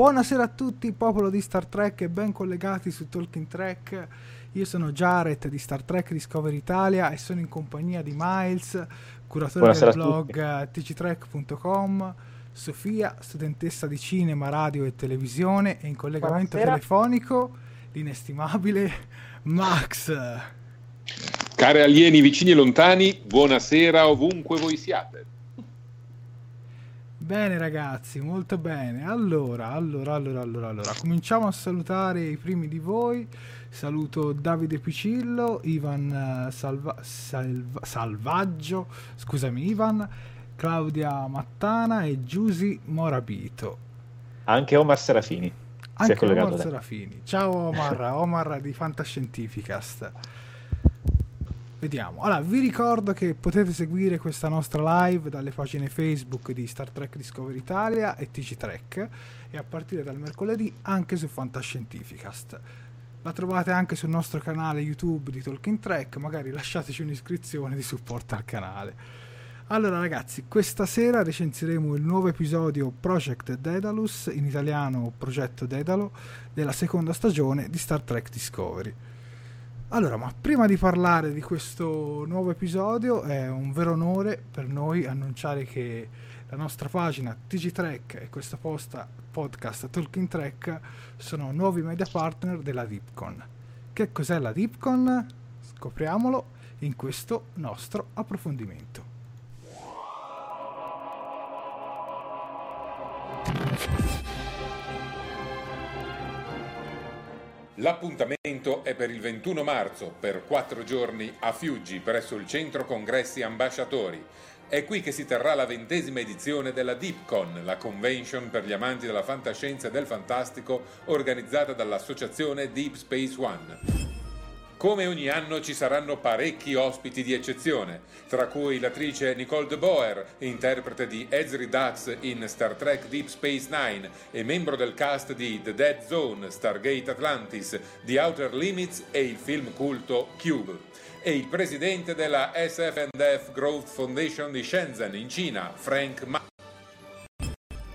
Buonasera a tutti, popolo di Star Trek e ben collegati su Talking Trek. Io sono Jared di Star Trek Discovery Italia e sono in compagnia di Miles, curatore Buonasera del blog TGTrek.com, Sofia, studentessa di cinema, radio e televisione, e in collegamento telefonico l'inestimabile Max. Cari alieni vicini e lontani, buonasera ovunque voi siate. Bene ragazzi, molto bene. Allora, cominciamo a salutare i primi di voi. Saluto Davide Picillo, Ivan Salvaggio, scusami Ivan, Claudia Mattana e Giusy Morabito. Anche Omar Serafini. Ciao Omar di Fantascientificast. Vediamo. Allora, vi ricordo che potete seguire questa nostra live dalle pagine Facebook di Star Trek Discovery Italia e TGTrek e a partire dal mercoledì anche su Fantascientificast. La trovate anche sul nostro canale YouTube di Talking Trek, magari lasciateci un'iscrizione di supporto al canale. Allora ragazzi, questa sera recensiremo il nuovo episodio Progetto Daedalo, in italiano Progetto Daedalo, della seconda stagione di Star Trek Discovery. Allora, ma prima di parlare di questo nuovo episodio è un vero onore per noi annunciare che la nostra pagina TGTrek e questo podcast Talking Trek sono nuovi media partner della DeepCon. Che cos'è la DeepCon? Scopriamolo in questo nostro approfondimento. L'appuntamento è per il 21 marzo, per 4 giorni, a Fiuggi, presso il Centro Congressi Ambasciatori. È qui che si terrà la 20ª edizione della DeepCon, la convention per gli amanti della fantascienza e del fantastico organizzata dall'associazione Deep Space Nine. Come ogni anno ci saranno parecchi ospiti di eccezione, tra cui l'attrice Nicole De Boer, interprete di Ezri Dax in Star Trek Deep Space Nine e membro del cast di The Dead Zone, Stargate Atlantis, The Outer Limits e il film culto Cube, e il presidente della SF&F Growth Foundation di Shenzhen in Cina, Frank Ma.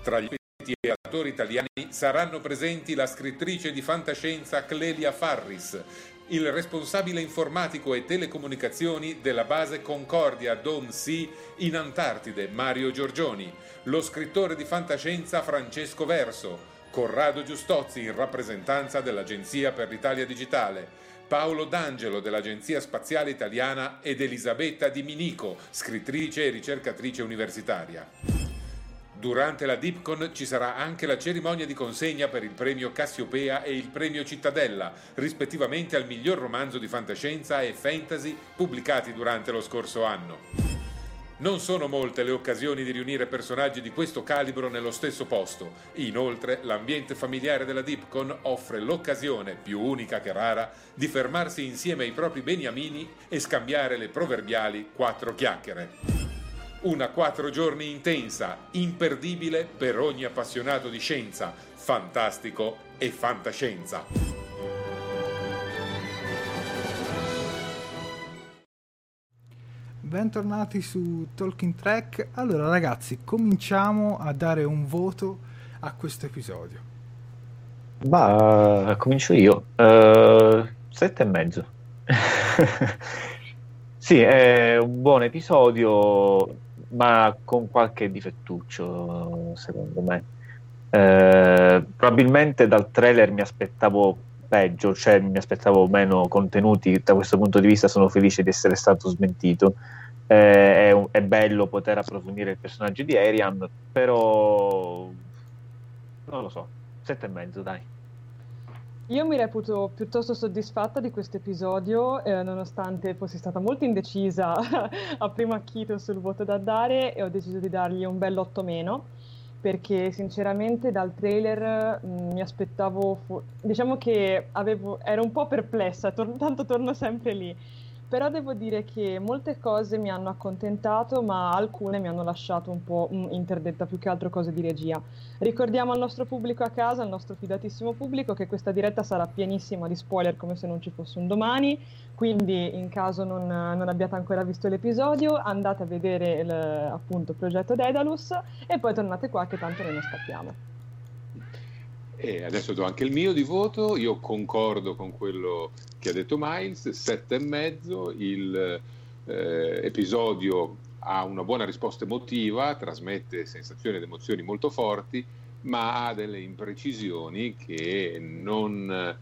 Tra gli e attori italiani saranno presenti la scrittrice di fantascienza Clelia Farris, il responsabile informatico e telecomunicazioni della base Concordia Dome C in Antartide, Mario Giorgioni, lo scrittore di fantascienza Francesco Verso, Corrado Giustozzi in rappresentanza dell'Agenzia per l'Italia Digitale, Paolo D'Angelo dell'Agenzia Spaziale Italiana ed Elisabetta Di Minico, scrittrice e ricercatrice universitaria. Durante la DeepCon ci sarà anche la cerimonia di consegna per il premio Cassiopea e il premio Cittadella, rispettivamente al miglior romanzo di fantascienza e fantasy pubblicati durante lo scorso anno. Non sono molte le occasioni di riunire personaggi di questo calibro nello stesso posto. Inoltre, l'ambiente familiare della DeepCon offre l'occasione, più unica che rara, di fermarsi insieme ai propri beniamini e scambiare le proverbiali 4 chiacchiere. Una 4 giorni intensa, imperdibile per ogni appassionato di scienza, fantastico e fantascienza. Bentornati su Talking Trek. Allora ragazzi, cominciamo a dare un voto a questo episodio. Bah, comincio io. 7,5 Sì, è un buon episodio, ma con qualche difettuccio, secondo me. Probabilmente dal trailer mi aspettavo peggio, cioè mi aspettavo meno contenuti. Da questo punto di vista sono felice di essere stato smentito. È bello poter approfondire il personaggio di Airiam, però non lo so, 7,5 dai. Io mi reputo piuttosto soddisfatta di questo episodio, nonostante fossi stata molto indecisa a primo acchito sul voto da dare, e ho deciso di dargli un bel 8-, perché sinceramente dal trailer mi aspettavo, diciamo che ero un po' perplessa, tanto torno sempre lì. Però devo dire che molte cose mi hanno accontentato, ma alcune mi hanno lasciato un po' interdetta, più che altro cose di regia. Ricordiamo al nostro pubblico a casa, al nostro fidatissimo pubblico, che questa diretta sarà pienissima di spoiler come se non ci fosse un domani, quindi in caso non abbiate ancora visto l'episodio andate a vedere appunto Progetto Daedalus e poi tornate qua che tanto non ne scappiamo. E adesso do anche il mio di voto. Io concordo con quello che ha detto Miles, 7,5. L'episodio ha una buona risposta emotiva, trasmette sensazioni ed emozioni molto forti, ma ha delle imprecisioni che non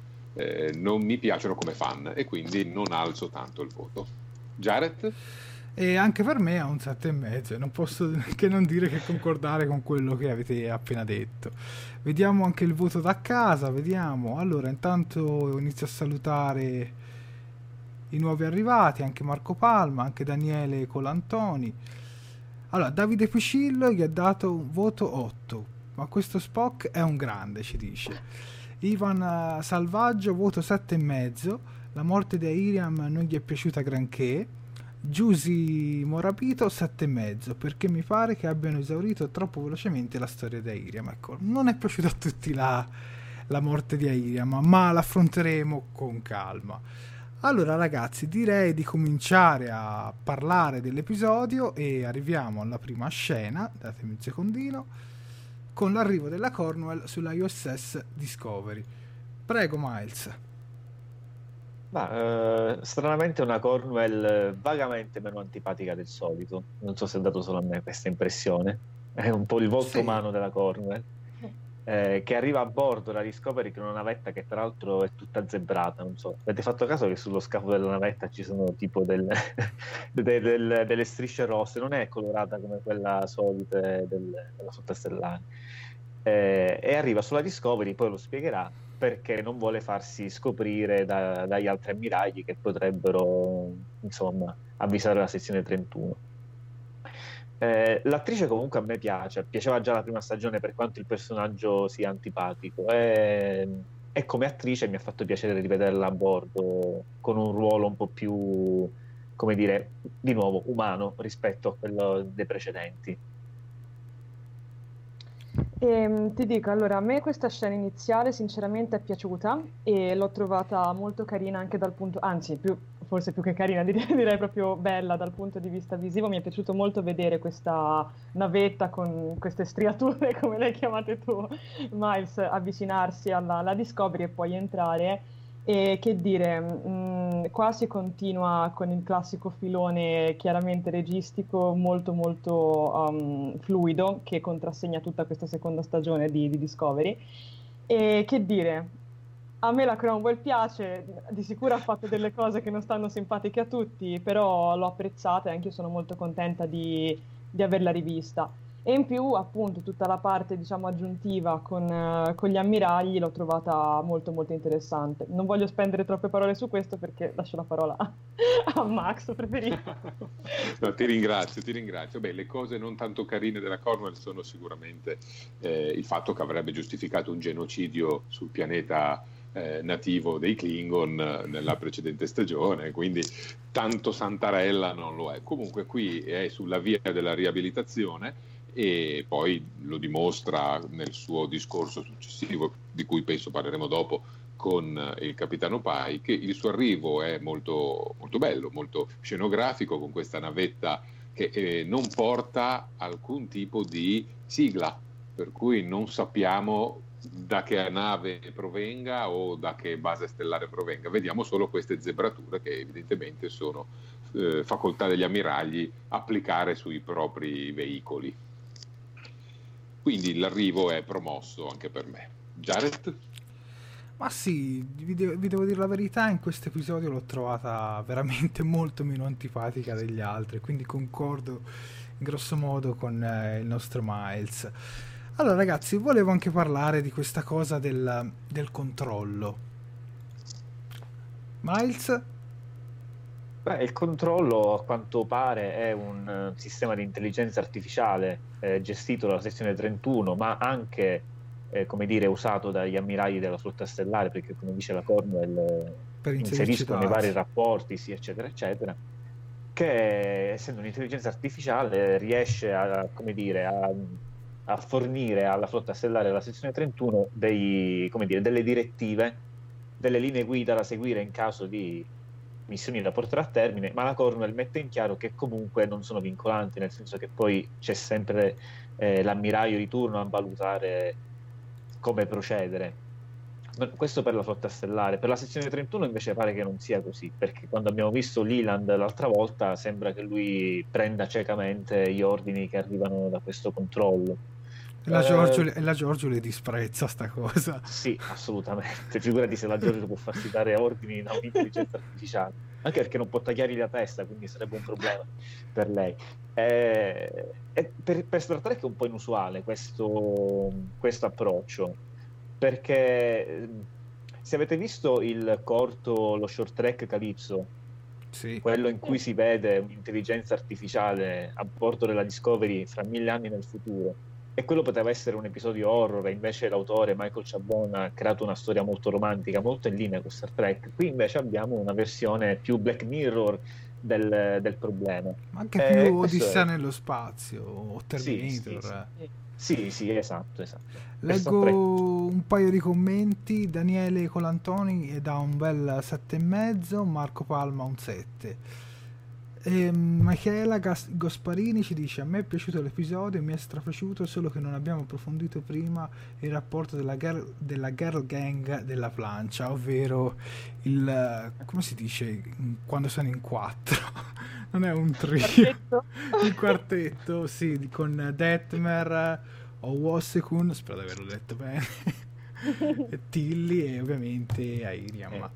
mi piacciono come fan, e quindi non alzo tanto il voto. Jared? E anche per me ha un 7,5, non posso che non dire che concordare con quello che avete appena detto. Vediamo anche il voto da casa, vediamo. Allora, intanto inizio a salutare i nuovi arrivati, anche Marco Palma, anche Daniele Colantoni. Allora, Davide Piscillo gli ha dato un voto 8, ma questo Spock è un grande, ci dice. Ivan Salvaggio, voto 7,5, la morte di Airiam non gli è piaciuta granché. Giusy Morabito 7,5, perché mi pare che abbiano esaurito troppo velocemente la storia di Airiam. Ecco, non è piaciuta a tutti la morte di Airiam, ma l'affronteremo con calma. Allora ragazzi, direi di cominciare a parlare dell'episodio e arriviamo alla prima scena, datemi un secondino, con l'arrivo della Cornwell sulla USS Discovery. Prego Miles. Stranamente una Cornwell vagamente meno antipatica del solito. Non so se è dato solo a me questa impressione. È un po' il volto umano della Cornwell, che arriva a bordo la Discovery con una navetta che tra l'altro è tutta zebrata. Non so, avete fatto caso che sullo scafo della navetta ci sono tipo delle strisce rosse? Non è colorata come quella solita della sottostellare. E arriva sulla Discovery, poi lo spiegherà, perché non vuole farsi scoprire dagli altri ammiragli che potrebbero, insomma, avvisare la sezione 31. L'attrice comunque a me piaceva già la prima stagione, per quanto il personaggio sia antipatico, e come attrice mi ha fatto piacere rivederla a bordo con un ruolo un po' più, come dire, di nuovo umano rispetto a quello dei precedenti. Ti dico, allora, a me questa scena iniziale sinceramente è piaciuta e l'ho trovata molto carina anche dal punto, anzi forse più che carina, direi proprio bella dal punto di vista visivo. Mi è piaciuto molto vedere questa navetta con queste striature, come le chiamate tu Miles, avvicinarsi alla Discovery e poi entrare. E che dire, qua si continua con il classico filone chiaramente registico molto molto fluido che contrassegna tutta questa seconda stagione di Discovery. E che dire, a me la Cromwell piace, di sicuro ha fatto delle cose che non stanno simpatiche a tutti, però l'ho apprezzata e anche io sono molto contenta di averla rivista. E in più appunto tutta la parte, diciamo, aggiuntiva con gli ammiragli l'ho trovata molto molto interessante. Non voglio spendere troppe parole su questo perché lascio la parola a Max, preferito. No, ti ringrazio. Beh, le cose non tanto carine della Cornwell sono sicuramente il fatto che avrebbe giustificato un genocidio sul pianeta nativo dei Klingon nella precedente stagione, quindi tanto santarella non lo è. Comunque qui è sulla via della riabilitazione e poi lo dimostra nel suo discorso successivo, di cui penso parleremo dopo, con il capitano Pike. Il suo arrivo è molto, molto bello, molto scenografico, con questa navetta che non porta alcun tipo di sigla, per cui non sappiamo da che nave provenga o da che base stellare provenga. Vediamo solo queste zebrature che evidentemente sono facoltà degli ammiragli applicare sui propri veicoli. Quindi l'arrivo è promosso anche per me. Jared? Ma sì, vi devo dire la verità, in questo episodio l'ho trovata veramente molto meno antipatica degli altri, quindi concordo in grosso modo con il nostro Miles. Allora ragazzi, volevo anche parlare di questa cosa del controllo. Miles? Beh, il controllo a quanto pare è un sistema di intelligenza artificiale gestito dalla sezione 31, ma anche... come dire, usato dagli ammiragli della flotta stellare, perché come dice la Cornwell inseriscono i vari rapporti, sì, eccetera eccetera, che essendo un'intelligenza artificiale riesce a, come dire, a fornire alla flotta stellare della sezione 31 dei, come dire, delle direttive, delle linee guida da seguire in caso di missioni da portare a termine, ma la Cornwell mette in chiaro che comunque non sono vincolanti, nel senso che poi c'è sempre l'ammiraglio di turno a valutare come procedere. Questo per la flotta stellare. Per la sezione 31 invece pare che non sia così, perché quando abbiamo visto Leland l'altra volta sembra che lui prenda ciecamente gli ordini che arrivano da questo controllo. La Georgiou le disprezza sta cosa. Sì, assolutamente. Figurati se la Georgiou può farsi dare ordini da un'intelligenza artificiale, anche perché non può tagliargli la testa, quindi sarebbe un problema per lei. Per Star Trek è un po' inusuale questo approccio, perché se avete visto il corto, lo short track Calypso, sì, quello in cui si vede un'intelligenza artificiale a bordo della Discovery fra 1000 anni nel futuro, e quello poteva essere un episodio horror, invece l'autore Michael Chabon ha creato una storia molto romantica, molto in linea con Star Trek. Qui invece abbiamo una versione più Black Mirror del problema, ma anche più Odissea nello spazio o Terminator. Sì, esatto. Leggo un paio di commenti. Daniele Colantoni e dà un bel 7,5, Marco Palma un 7, e Michela Gasparini ci dice: a me è piaciuto l'episodio, mi è strapiaciuto, solo che non abbiamo approfondito prima il rapporto della girl gang della plancia, ovvero il, come si dice quando sono in quattro, non è un trio, il quartetto sì, con Detmer, Owosekun, spero di averlo detto bene, e Tilly e ovviamente Airiam.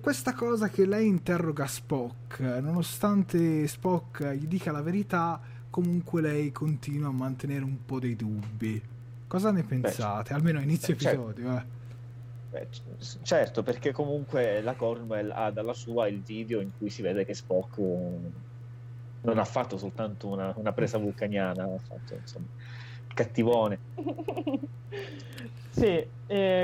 Questa cosa che lei interroga Spock, nonostante Spock gli dica la verità, comunque lei continua a mantenere un po' dei dubbi. Cosa ne pensate? Almeno a inizio episodio. Certo, perché comunque la Cornwell ha dalla sua il video in cui si vede che Spock non ha fatto soltanto una presa vulcaniana, ha fatto insomma cattivone. Sì,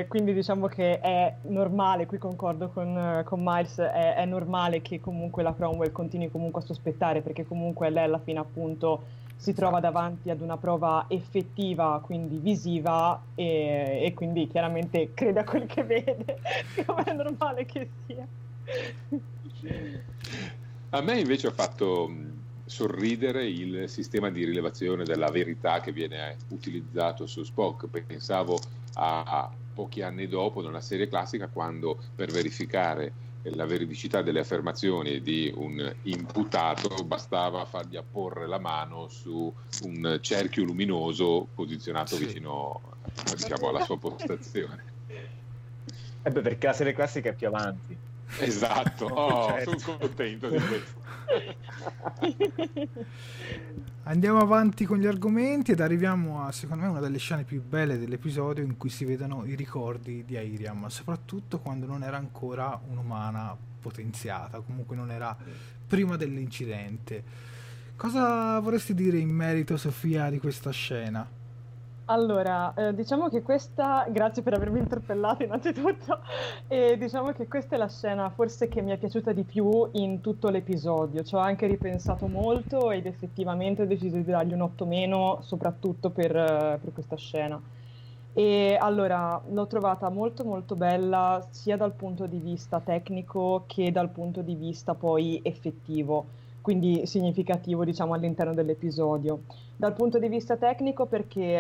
quindi diciamo che è normale, qui concordo con Miles, è normale che comunque la Cromwell continui comunque a sospettare, perché comunque lei alla fine appunto si trova davanti ad una prova effettiva, quindi visiva, e quindi chiaramente crede a quel che vede, come è normale che sia. A me invece ha fatto sorridere il sistema di rilevazione della verità che viene utilizzato su Spock. Pensavo a pochi anni dopo, nella serie classica, quando per verificare la veridicità delle affermazioni di un imputato bastava fargli apporre la mano su un cerchio luminoso posizionato vicino, diciamo, alla sua postazione. Beh, perché la serie classica è più avanti. Esatto, sono contento di questo. Andiamo avanti con gli argomenti ed arriviamo a, secondo me, una delle scene più belle dell'episodio, in cui si vedono i ricordi di Airiam, soprattutto quando non era ancora un'umana potenziata, comunque non era prima dell'incidente. Cosa vorresti dire in merito, Sofia, di questa scena? Allora, diciamo che questa, grazie per avermi interpellato innanzitutto, diciamo che questa è la scena forse che mi è piaciuta di più in tutto l'episodio, ci ho anche ripensato molto ed effettivamente ho deciso di dargli un 8-, soprattutto per questa scena. E allora, l'ho trovata molto molto bella sia dal punto di vista tecnico che dal punto di vista poi effettivo, quindi significativo, diciamo, all'interno dell'episodio. Dal punto di vista tecnico perché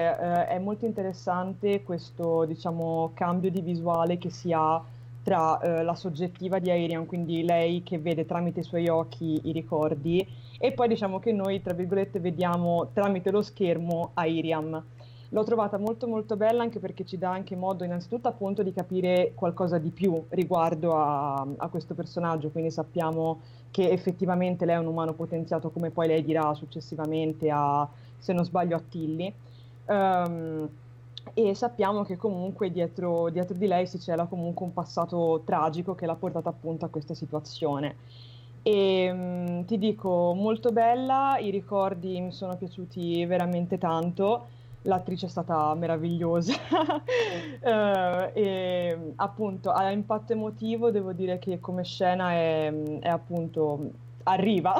è molto interessante questo, diciamo, cambio di visuale che si ha tra la soggettiva di Airiam, quindi lei che vede tramite i suoi occhi i ricordi, e poi diciamo che noi, tra virgolette, vediamo tramite lo schermo Airiam. L'ho trovata molto molto bella, anche perché ci dà anche modo innanzitutto appunto di capire qualcosa di più riguardo a questo personaggio, quindi sappiamo che effettivamente lei è un umano potenziato, come poi lei dirà successivamente a, se non sbaglio, a Tilly, e sappiamo che comunque dietro di lei si cela comunque un passato tragico che l'ha portata appunto a questa situazione. E ti dico, molto bella, i ricordi mi sono piaciuti veramente tanto. L'attrice è stata meravigliosa e appunto a impatto emotivo devo dire che come scena è appunto arriva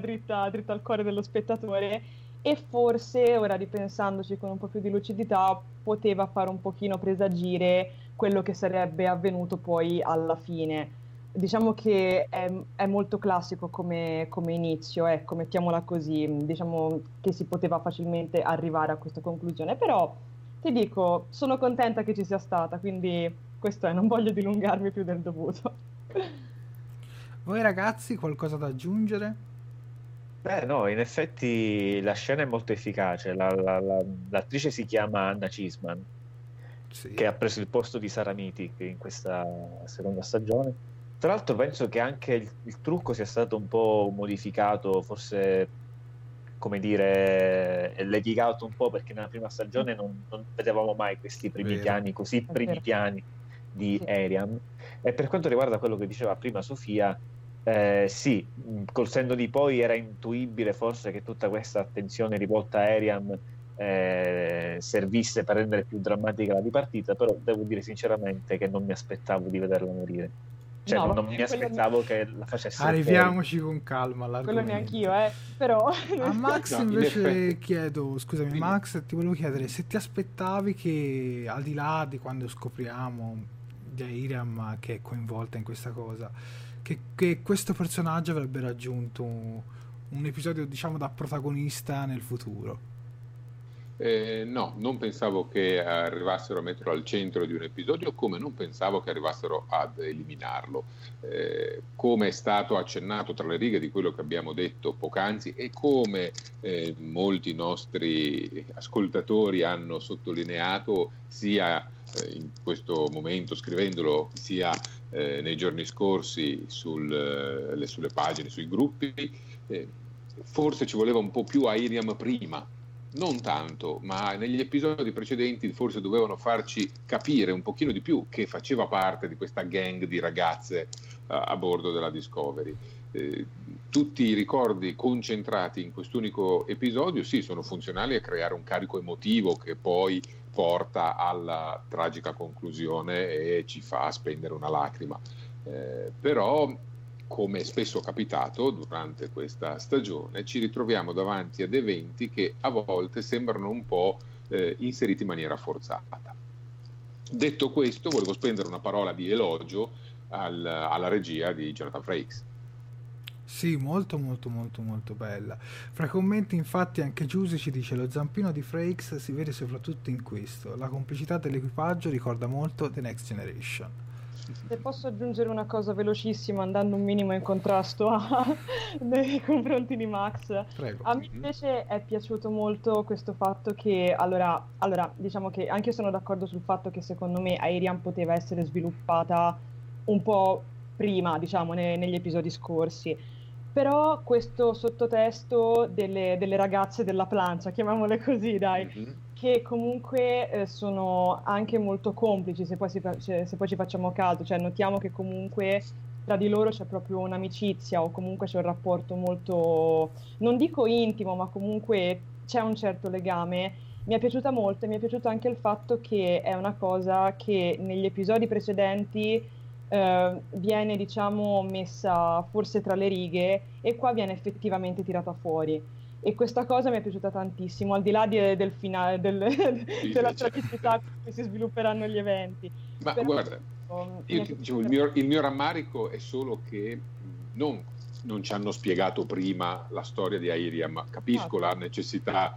dritta al cuore dello spettatore, e forse ora ripensandoci con un po' più di lucidità poteva fare un pochino presagire quello che sarebbe avvenuto poi alla fine. Diciamo che è molto classico come inizio, ecco, mettiamola così, diciamo che si poteva facilmente arrivare a questa conclusione, però ti dico, sono contenta che ci sia stata, quindi questo è, non voglio dilungarmi più del dovuto. Voi ragazzi, qualcosa da aggiungere? Beh, no, in effetti la scena è molto efficace, l'attrice si chiama Hannah Cheesman, sì, che ha preso il posto di Sara Mitic in questa seconda stagione. Tra l'altro penso che anche il trucco sia stato un po' modificato, forse, come dire, levigato un po', perché nella prima stagione non vedevamo mai questi primi piani, così primi piani di Airiam. E per quanto riguarda quello che diceva prima Sofia, sì, col senno di poi era intuibile forse che tutta questa attenzione rivolta a Airiam servisse per rendere più drammatica la ripartita, però devo dire sinceramente che non mi aspettavo di vederla morire. Cioè, no, non mi aspettavo che la facesse. Arriviamoci fuori con calma all'argomento. Quello neanch'io, però. A Max no, invece chiedo, scusami, quindi, Max, ti volevo chiedere se ti aspettavi che, al di là di quando scopriamo di Airiam che è coinvolta in questa cosa, che questo personaggio avrebbe raggiunto un episodio, diciamo, da protagonista nel futuro. No, non pensavo che arrivassero a metterlo al centro di un episodio, come non pensavo che arrivassero ad eliminarlo. Come è stato accennato tra le righe di quello che abbiamo detto poc'anzi, e come molti nostri ascoltatori hanno sottolineato sia in questo momento scrivendolo, sia nei giorni scorsi sulle pagine, sui gruppi, forse ci voleva un po' più Airiam prima. Non tanto, ma negli episodi precedenti forse dovevano farci capire un pochino di più che faceva parte di questa gang di ragazze a bordo della Discovery. Tutti i ricordi concentrati in quest'unico episodio, sì, sono funzionali a creare un carico emotivo che poi porta alla tragica conclusione e ci fa spendere una lacrima. Però, come è spesso capitato durante questa stagione, ci ritroviamo davanti ad eventi che a volte sembrano un po' inseriti in maniera forzata. Detto questo, volevo spendere una parola di elogio alla regia di Jonathan Frakes. Sì, molto molto molto molto bella. Fra i commenti, infatti, anche Giuse ci dice: lo zampino di Frakes si vede soprattutto in questo, la complicità dell'equipaggio ricorda molto The Next Generation. Se posso aggiungere una cosa velocissima, andando un minimo in contrasto nei confronti di Max. Prego. A me invece è piaciuto molto questo fatto che, allora diciamo che anche io sono d'accordo sul fatto che secondo me Airiam poteva essere sviluppata un po' prima, diciamo, negli episodi scorsi, però questo sottotesto delle ragazze della plancia, chiamiamole così, dai, che comunque sono anche molto complici, se poi ci facciamo caso, cioè notiamo che comunque tra di loro c'è proprio un'amicizia, o comunque c'è un rapporto molto, non dico intimo, ma comunque c'è un certo legame. Mi è piaciuta molto, e mi è piaciuto anche il fatto che è una cosa che negli episodi precedenti viene, diciamo, messa forse tra le righe, e qua viene effettivamente tirata fuori, e questa cosa mi è piaciuta tantissimo, al di là del finale, della tragicità che si svilupperanno gli eventi. Ma però, guarda, io ti dicevo, il mio rammarico è solo che non ci hanno spiegato prima la storia di Airiam, ma capisco la necessità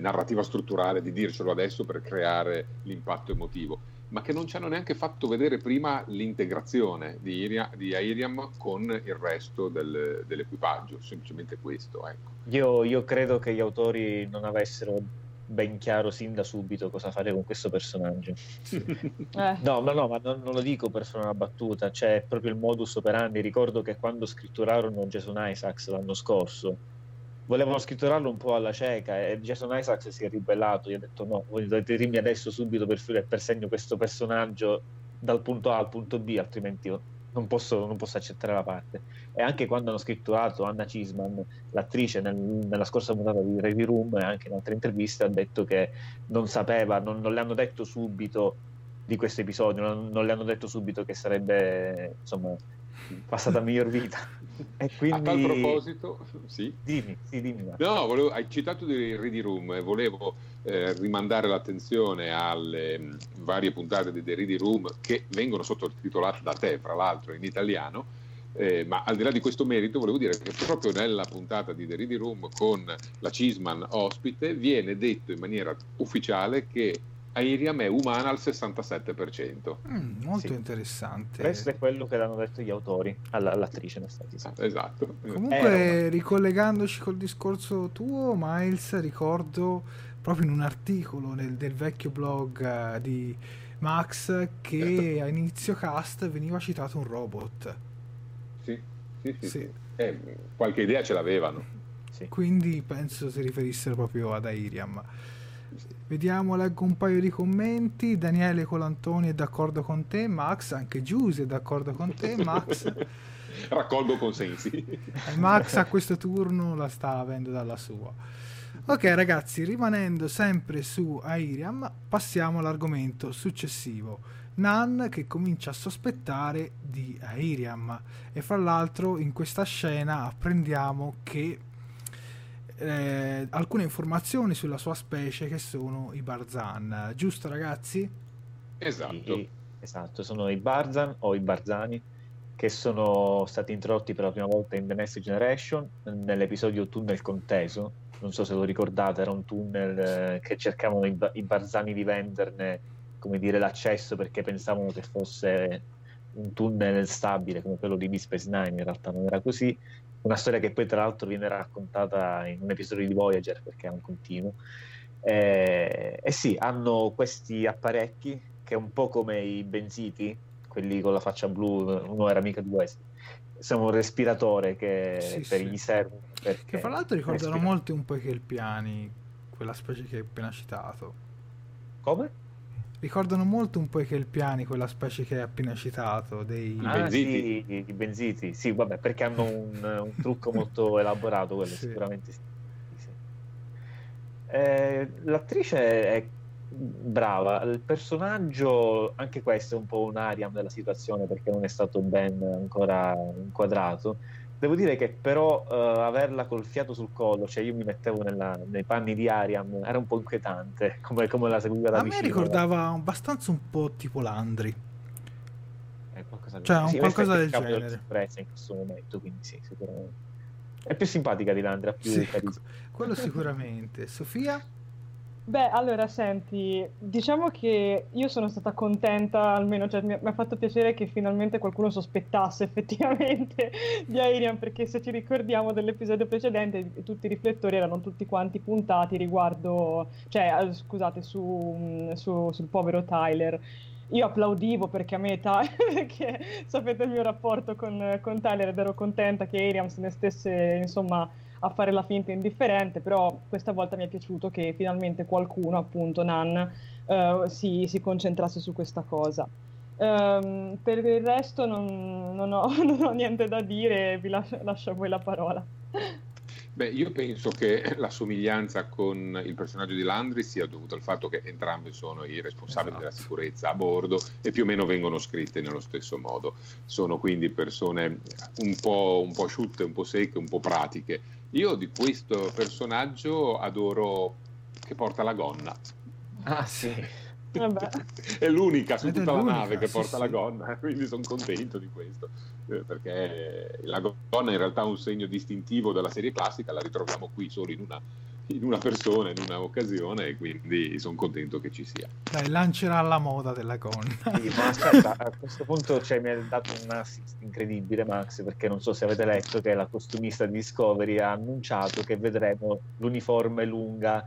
narrativa strutturale di dircelo adesso per creare l'impatto emotivo. ma che non ci hanno neanche fatto vedere prima l'integrazione di Airiam con il resto dell'equipaggio, semplicemente questo, ecco. Io credo che gli autori non avessero ben chiaro sin da subito cosa fare con questo personaggio. No, ma non lo dico per fare una battuta, cioè proprio il modus operandi. Ricordo che quando scritturarono Jason Isaacs l'anno scorso volevano scritturarlo un po' alla cieca e Jason Isaacs si è ribellato, gli ha detto no, voi dovete dirmi adesso subito per filo e per segno questo personaggio dal punto A al punto B, altrimenti io non posso accettare la parte. E anche quando hanno scritturato Hannah Cheesman, l'attrice, nella scorsa puntata di Revy Room e anche in altre interviste, ha detto che non sapeva, non le hanno detto subito di questo episodio, non le hanno detto subito che sarebbe, insomma, passata miglior vita. E quindi, a tal proposito, sì. Dimmi. No, hai citato di Ready Room e volevo rimandare l'attenzione alle varie puntate di The Ready Room che vengono sottotitolate da te, fra l'altro, in italiano. Ma al di là di questo merito volevo dire che proprio nella puntata di The Ready Room con la Cheesman ospite viene detto in maniera ufficiale che Airiam è umana al 67%. Molto sì. Interessante. Questo è quello che l'hanno detto gli autori all'attrice. Esatto. Comunque, ricollegandoci col discorso tuo, Miles, ricordo proprio in un articolo del vecchio blog di Max che a inizio cast veniva citato un robot. Sì. Qualche idea ce l'avevano. Sì. Quindi penso si riferissero proprio ad Airiam. Vediamo, leggo un paio di commenti. Daniele Colantoni è d'accordo con te, Max. Anche Giuse è d'accordo con te, Max. Raccolgo consensi. Max a questo turno la sta avendo dalla sua. Ok ragazzi, rimanendo sempre su Airiam, passiamo all'argomento successivo. Nan che comincia a sospettare di Airiam, e fra l'altro in questa scena apprendiamo che alcune informazioni sulla sua specie, che sono i Barzan, giusto ragazzi? Esatto, sono i Barzan o i Barzani, che sono stati introdotti per la prima volta in The Next Generation nell'episodio Tunnel Conteso, non so se lo ricordate, era un tunnel che cercavano i Barzani di venderne, come dire, l'accesso, perché pensavano che fosse un tunnel stabile come quello di Deep Space Nine, in realtà non era così. Una storia che poi tra l'altro viene raccontata in un episodio di Voyager, perché è un continuo. Sì, hanno questi apparecchi che è un po' come i Benziti, quelli con la faccia blu, uno era mica due, sono un respiratore che gli serve. Che fra l'altro ricordano molto un po' i Kelpiani, quella specie che hai appena citato. Come? Ricordano molto un po' i Kelpiani, quella specie che hai appena citato, Benziti. Sì, i Benziti, sì, vabbè, perché hanno un trucco molto elaborato, quello sì. Sicuramente sì. L'attrice è brava, il personaggio, anche questo è un po' un Airiam della situazione, perché non è stato ben ancora inquadrato. Devo dire che però averla col fiato sul collo, cioè io mi mettevo nei panni di Airiam, era un po' inquietante come la seguiva da vicino. A me ricordava abbastanza un po' tipo Landry. Qualcosa del genere. In questo momento, quindi sì, sicuramente. È più simpatica di Landry, più quello sicuramente. Sofia? Beh, allora, senti, diciamo che io sono stata contenta, almeno, cioè, mi ha fatto piacere che finalmente qualcuno sospettasse effettivamente di Airiam, perché se ci ricordiamo dell'episodio precedente, tutti i riflettori erano tutti quanti puntati riguardo, cioè, scusate, sul povero Tyler. Io applaudivo perché a me perché sapete il mio rapporto con Tyler, ed ero contenta che Airiam se ne stesse, insomma, a fare la finta indifferente, però questa volta mi è piaciuto che finalmente qualcuno, appunto Nan, si concentrasse su questa cosa. Per il resto non ho niente da dire, vi lascio a voi la parola. Beh, io penso che la somiglianza con il personaggio di Landry sia dovuta al fatto che entrambi sono i responsabili della sicurezza a bordo e più o meno vengono scritte nello stesso modo. Sono quindi persone un po' asciutte, un po' secche, un po' pratiche. Io di questo personaggio adoro che porta la gonna. Ah sì. Vabbè. È l'unica su tutta la nave che porta la gonna, quindi sono contento di questo, perché la gonna in realtà è un segno distintivo della serie classica, la ritroviamo qui solo in una in una persona, in una occasione, e quindi sono contento che ci sia. Dai, lancerà alla moda della gonna. Sì, ma aspetta, a questo punto mi ha dato un assist incredibile Max, perché non so se avete letto che la costumista di Discovery ha annunciato che vedremo l'uniforme lunga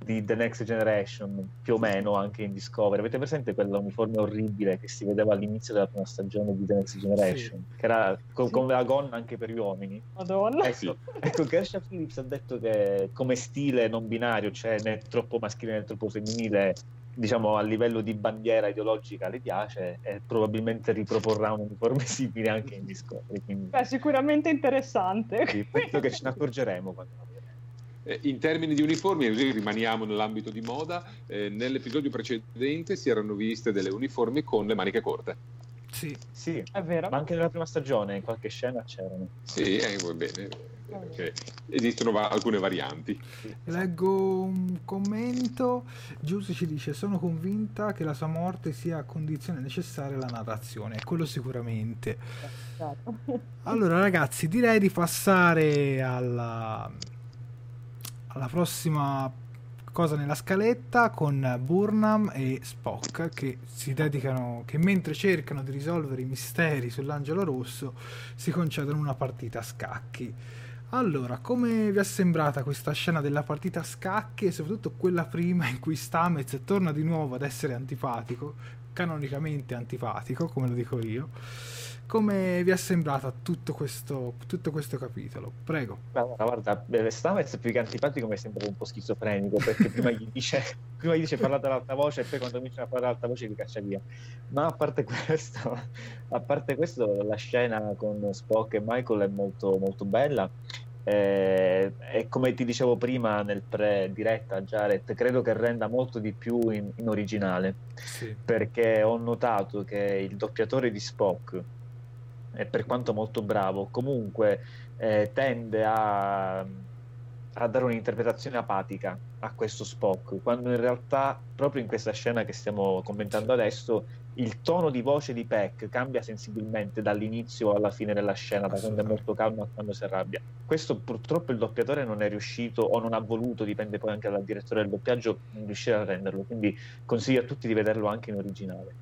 di The Next Generation più o meno anche in Discovery. Avete presente quell'uniforme orribile che si vedeva all'inizio della prima stagione di The Next Generation, sì, che era con la gonna anche per gli uomini? Madonna, ecco Gersha Phillips ha detto che come stile non binario, cioè né troppo maschile né troppo femminile, diciamo a livello di bandiera ideologica le piace, e probabilmente riproporrà un uniforme simile anche in Discovery, quindi... Beh, sicuramente interessante, sì, penso che ce ne accorgeremo quando... In termini di uniformi, rimaniamo nell'ambito di moda, nell'episodio precedente si erano viste delle uniformi con le maniche corte. Sì, sì, è vero. Ma anche nella prima stagione in qualche scena c'erano. Sì, va bene. Okay. Esistono alcune varianti. Leggo un commento. Giuse ci dice: sono convinta che la sua morte sia a condizione necessaria alla narrazione. Quello sicuramente. Allora ragazzi, direi di passare alla prossima cosa nella scaletta, con Burnham e Spock che si dedicano, che mentre cercano di risolvere i misteri sull'angelo rosso si concedono una partita a scacchi. Allora, come vi è sembrata questa scena della partita a scacchi, e soprattutto quella prima in cui Stamets torna di nuovo ad essere antipatico, canonicamente antipatico, come lo dico io? Come vi è sembrata tutto questo capitolo? Prego. Guarda, Stamets più che antipatico mi è sembrato un po' schizofrenico, perché prima gli dice parlate ad alta voce, e poi quando cominciano a parlare ad alta voce li caccia via. Ma a parte questo la scena con Spock e Michael è molto molto bella, e come ti dicevo prima nel pre-diretta, Jared, credo che renda molto di più in originale, sì, perché ho notato che il doppiatore di Spock, e per quanto molto bravo, comunque tende a dare un'interpretazione apatica a questo Spock, quando in realtà proprio in questa scena che stiamo commentando adesso il tono di voce di Peck cambia sensibilmente dall'inizio alla fine della scena, da quando è molto calmo a quando si arrabbia. Questo purtroppo il doppiatore non è riuscito, o non ha voluto, dipende poi anche dal direttore del doppiaggio, non riuscire a renderlo, quindi consiglio a tutti di vederlo anche in originale.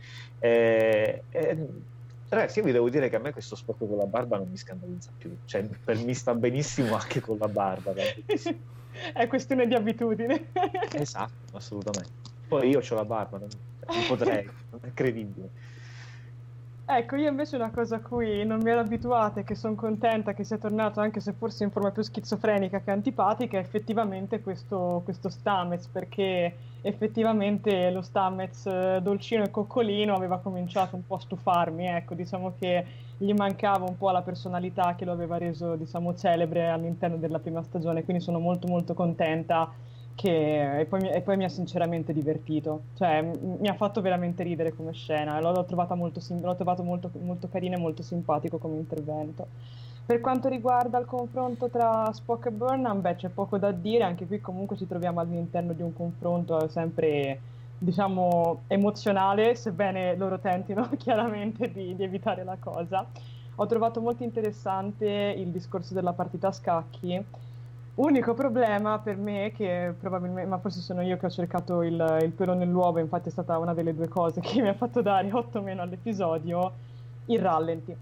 Ragazzi, io vi devo dire che a me questo Spock con la barba non mi scandalizza più, cioè per me sta benissimo anche con la barba. È questione di abitudine. Esatto, assolutamente. Poi io ho la barba, non potrei, non è credibile. Ecco, io invece una cosa a cui non mi ero abituata e che sono contenta che sia tornato, anche se forse in forma più schizofrenica che antipatica, è effettivamente questo Stamets, perché effettivamente lo Stamets dolcino e coccolino aveva cominciato un po' a stufarmi, ecco, diciamo che gli mancava un po' la personalità che lo aveva reso, diciamo, celebre all'interno della prima stagione, quindi sono molto molto contenta che... e poi mi ha sinceramente divertito, cioè mi ha fatto veramente ridere come scena, l'ho trovato molto carino e molto simpatico come intervento. Per quanto riguarda il confronto tra Spock e Burnham, beh, c'è poco da dire, anche qui comunque ci troviamo all'interno di un confronto sempre, diciamo, emozionale, sebbene loro tentino chiaramente di evitare la cosa. Ho trovato molto interessante il discorso della partita a scacchi. Unico problema per me, che probabilmente, ma forse sono io che ho cercato il pelo nell'uovo, infatti è stata una delle due cose che mi ha fatto dare 8- all'episodio, il rallenti.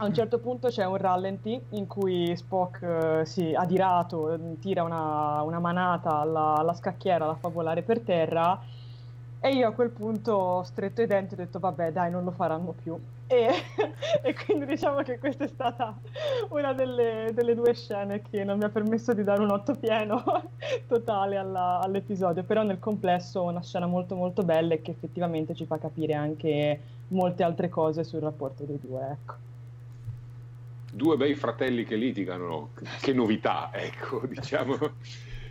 A un certo punto c'è un rallenti in cui Spock si adirato tira una manata alla scacchiera, alla favolare per terra, e io a quel punto ho stretto i denti e ho detto vabbè dai, non lo faranno più. E quindi diciamo che questa è stata una delle due scene che non mi ha permesso di dare un 8 pieno totale all'episodio, però nel complesso una scena molto molto bella e che effettivamente ci fa capire anche molte altre cose sul rapporto dei due, ecco. Due bei fratelli che litigano, che novità, ecco, diciamo.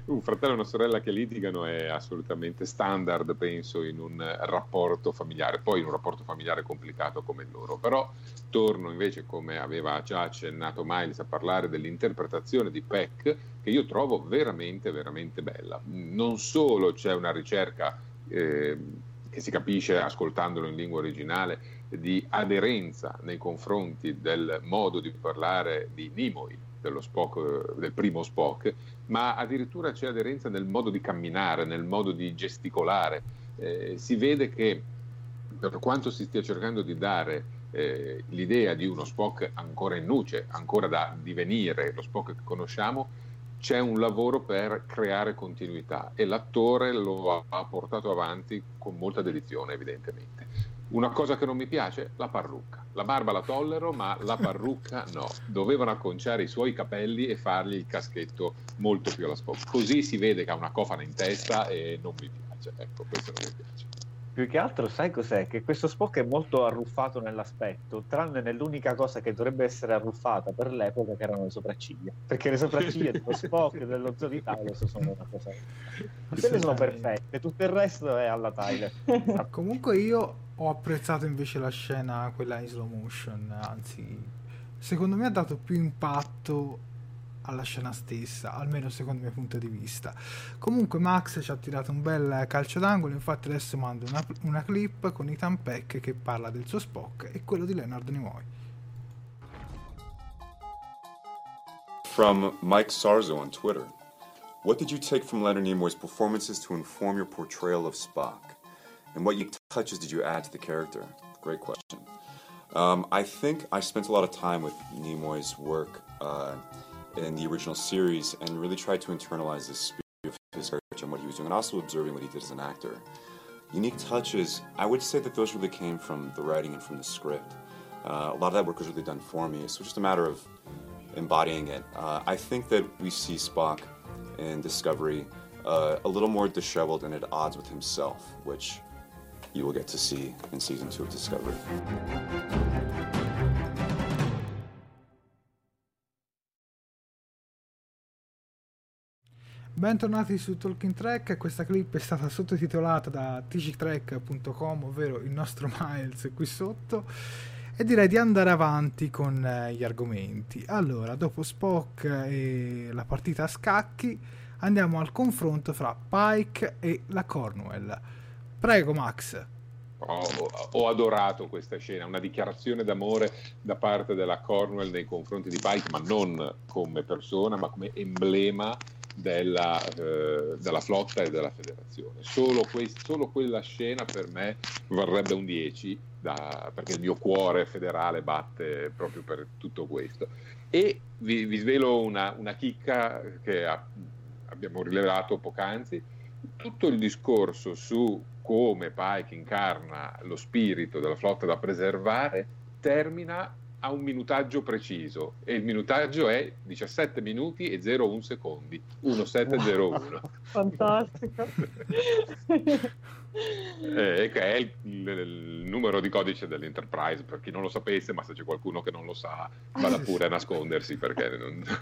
Un fratello e una sorella che litigano è assolutamente standard, penso, in un rapporto familiare, poi in un rapporto familiare complicato come il loro. Però torno invece, come aveva già accennato Miles, a parlare dell'interpretazione di Peck, che io trovo veramente veramente bella. Non solo c'è una ricerca che si capisce ascoltandolo in lingua originale di aderenza nei confronti del modo di parlare di Nimoy, dello Spock, del primo Spock, ma addirittura c'è aderenza nel modo di camminare, nel modo di gesticolare. Si vede che per quanto si stia cercando di dare l'idea di uno Spock ancora in nuce, ancora da divenire, lo Spock che conosciamo, c'è un lavoro per creare continuità e l'attore lo ha portato avanti con molta dedizione, evidentemente. Una cosa che non mi piace, la parrucca. La barba la tollero, ma la parrucca no. Dovevano acconciare i suoi capelli e fargli il caschetto molto più alla Spock. Così si vede che ha una cofana in testa e non mi piace. Ecco, questo non mi piace. Più che altro, sai cos'è? Che questo Spock è molto arruffato nell'aspetto, tranne nell'unica cosa che dovrebbe essere arruffata per l'epoca, che erano le sopracciglia. Perché le sopracciglia dello Spock e dello Zio di Tyler sono una cosa... Quelle sono perfette, tutto il resto è alla Tyler. Comunque io ho apprezzato invece la scena, quella in slow motion, anzi, secondo me ha dato più impatto alla scena stessa, almeno secondo il mio punto di vista. Comunque Max ci ha tirato un bel calcio d'angolo, infatti adesso mando una clip con Ethan Peck che parla del suo Spock e quello di Leonard Nimoy. From Mike Sarzo on Twitter. What did you take from Leonard Nimoy's performances to inform your portrayal of Spock? And what unique touches did you add to the character? Great question. I think I spent a lot of time with Nimoy's work in the original series and really tried to internalize the spirit of his character and what he was doing, and also observing what he did as an actor. Unique touches, I would say that those really came from the writing and from the script. A lot of that work was really done for me, so it's just a matter of embodying it. I think that we see Spock in Discovery a little more disheveled and at odds with himself, which you will get to see in Season 2 of Discovery. Bentornati su Talking Trek, questa clip è stata sottotitolata da TGTrek.com, ovvero il nostro Miles qui sotto, e direi di andare avanti con gli argomenti. Allora, dopo Spock e la partita a scacchi, andiamo al confronto fra Pike e la Cornwell. Prego Max. Ho adorato questa scena, una dichiarazione d'amore da parte della Cornwell nei confronti di Pike, ma non come persona, ma come emblema della flotta e della federazione. Solo quella scena per me varrebbe un 10, perché il mio cuore federale batte proprio per tutto questo. E vi svelo una chicca che abbiamo rilevato poc'anzi. Tutto il discorso su come Pike incarna lo spirito della flotta da preservare termina a un minutaggio preciso, e il minutaggio è 17 minuti e 01 secondi, 1701. Fantastico. Che è il numero di codice dell'Enterprise, per chi non lo sapesse, ma se c'è qualcuno che non lo sa vada pure a nascondersi, perché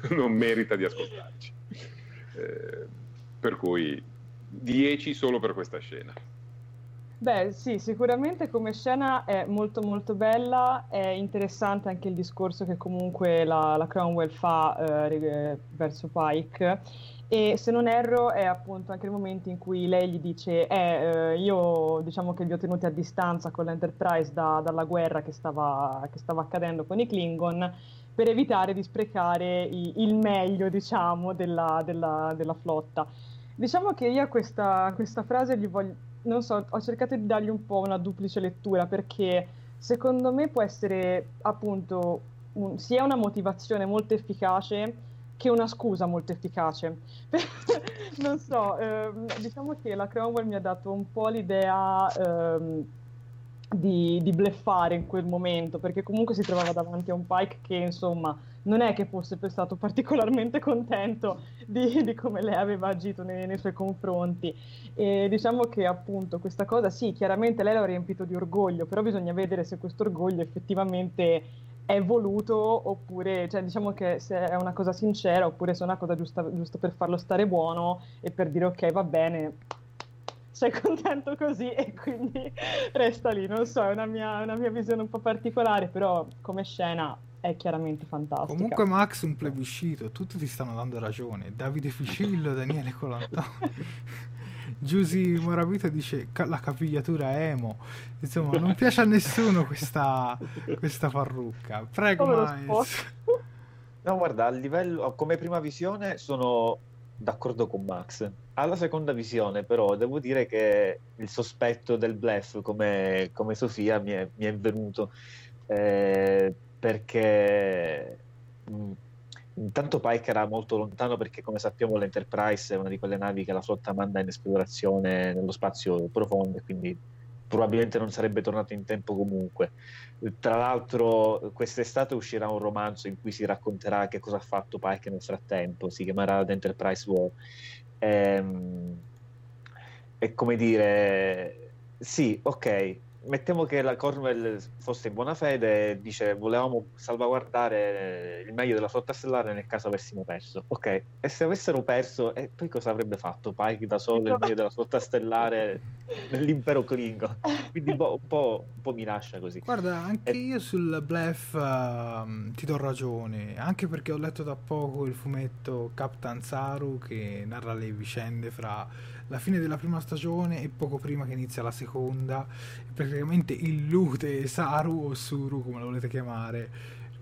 non merita di ascoltarci. Per cui 10 solo per questa scena. Beh sì, sicuramente come scena è molto molto bella, è interessante anche il discorso che comunque la Cromwell fa verso Pike, e se non erro è appunto anche il momento in cui lei gli dice io diciamo che vi ho tenuti a distanza con l'Enterprise dalla guerra che stava accadendo con i Klingon, per evitare di sprecare il meglio, diciamo, della flotta. Diciamo che io a questa frase gli voglio... Non so, ho cercato di dargli un po' una duplice lettura, perché secondo me può essere appunto sia una motivazione molto efficace che una scusa molto efficace. Non so, diciamo che la Cromwell mi ha dato un po' l'idea di bleffare in quel momento, perché comunque si trovava davanti a un Pike che insomma non è che fosse stato particolarmente contento di come lei aveva agito nei suoi confronti, e diciamo che appunto questa cosa, sì, chiaramente lei l'ha riempito di orgoglio, però bisogna vedere se questo orgoglio effettivamente è voluto, oppure, cioè, diciamo che se è una cosa sincera oppure se è una cosa giusta per farlo stare buono e per dire ok, va bene, sei contento così e quindi resta lì. Non so, è una mia visione un po' particolare, però come scena è chiaramente fantastica. Comunque Max, un plebiscito, tutti ti stanno dando ragione. Davide Ficillo, Daniele Colantoni, Giusy Moravito dice la capigliatura emo, insomma non piace a nessuno questa parrucca. Prego Miles. No, guarda, a livello, come prima visione sono d'accordo con Max. Alla seconda visione però devo dire che il sospetto del bluff come Sofia mi è venuto, perché intanto Pike era molto lontano, perché come sappiamo l'Enterprise è una di quelle navi che la flotta manda in esplorazione nello spazio profondo, quindi probabilmente non sarebbe tornato in tempo comunque. Tra l'altro quest'estate uscirà un romanzo in cui si racconterà che cosa ha fatto Pike nel frattempo, si chiamerà The Enterprise War. E come dire, sì, ok, mettiamo che la Cornwell fosse in buona fede e dice volevamo salvaguardare il meglio della flotta stellare nel caso avessimo perso. Ok, e se avessero perso, e poi cosa avrebbe fatto Pike da solo nel meglio della flotta stellare nell'impero Klingon? Quindi un po' mi lascia così. Guarda, anche io sul bluff ti do ragione, anche perché ho letto da poco il fumetto Captain Saru, che narra le vicende fra la fine della prima stagione e poco prima che inizia la seconda, praticamente illude Saru o Suru, come lo volete chiamare,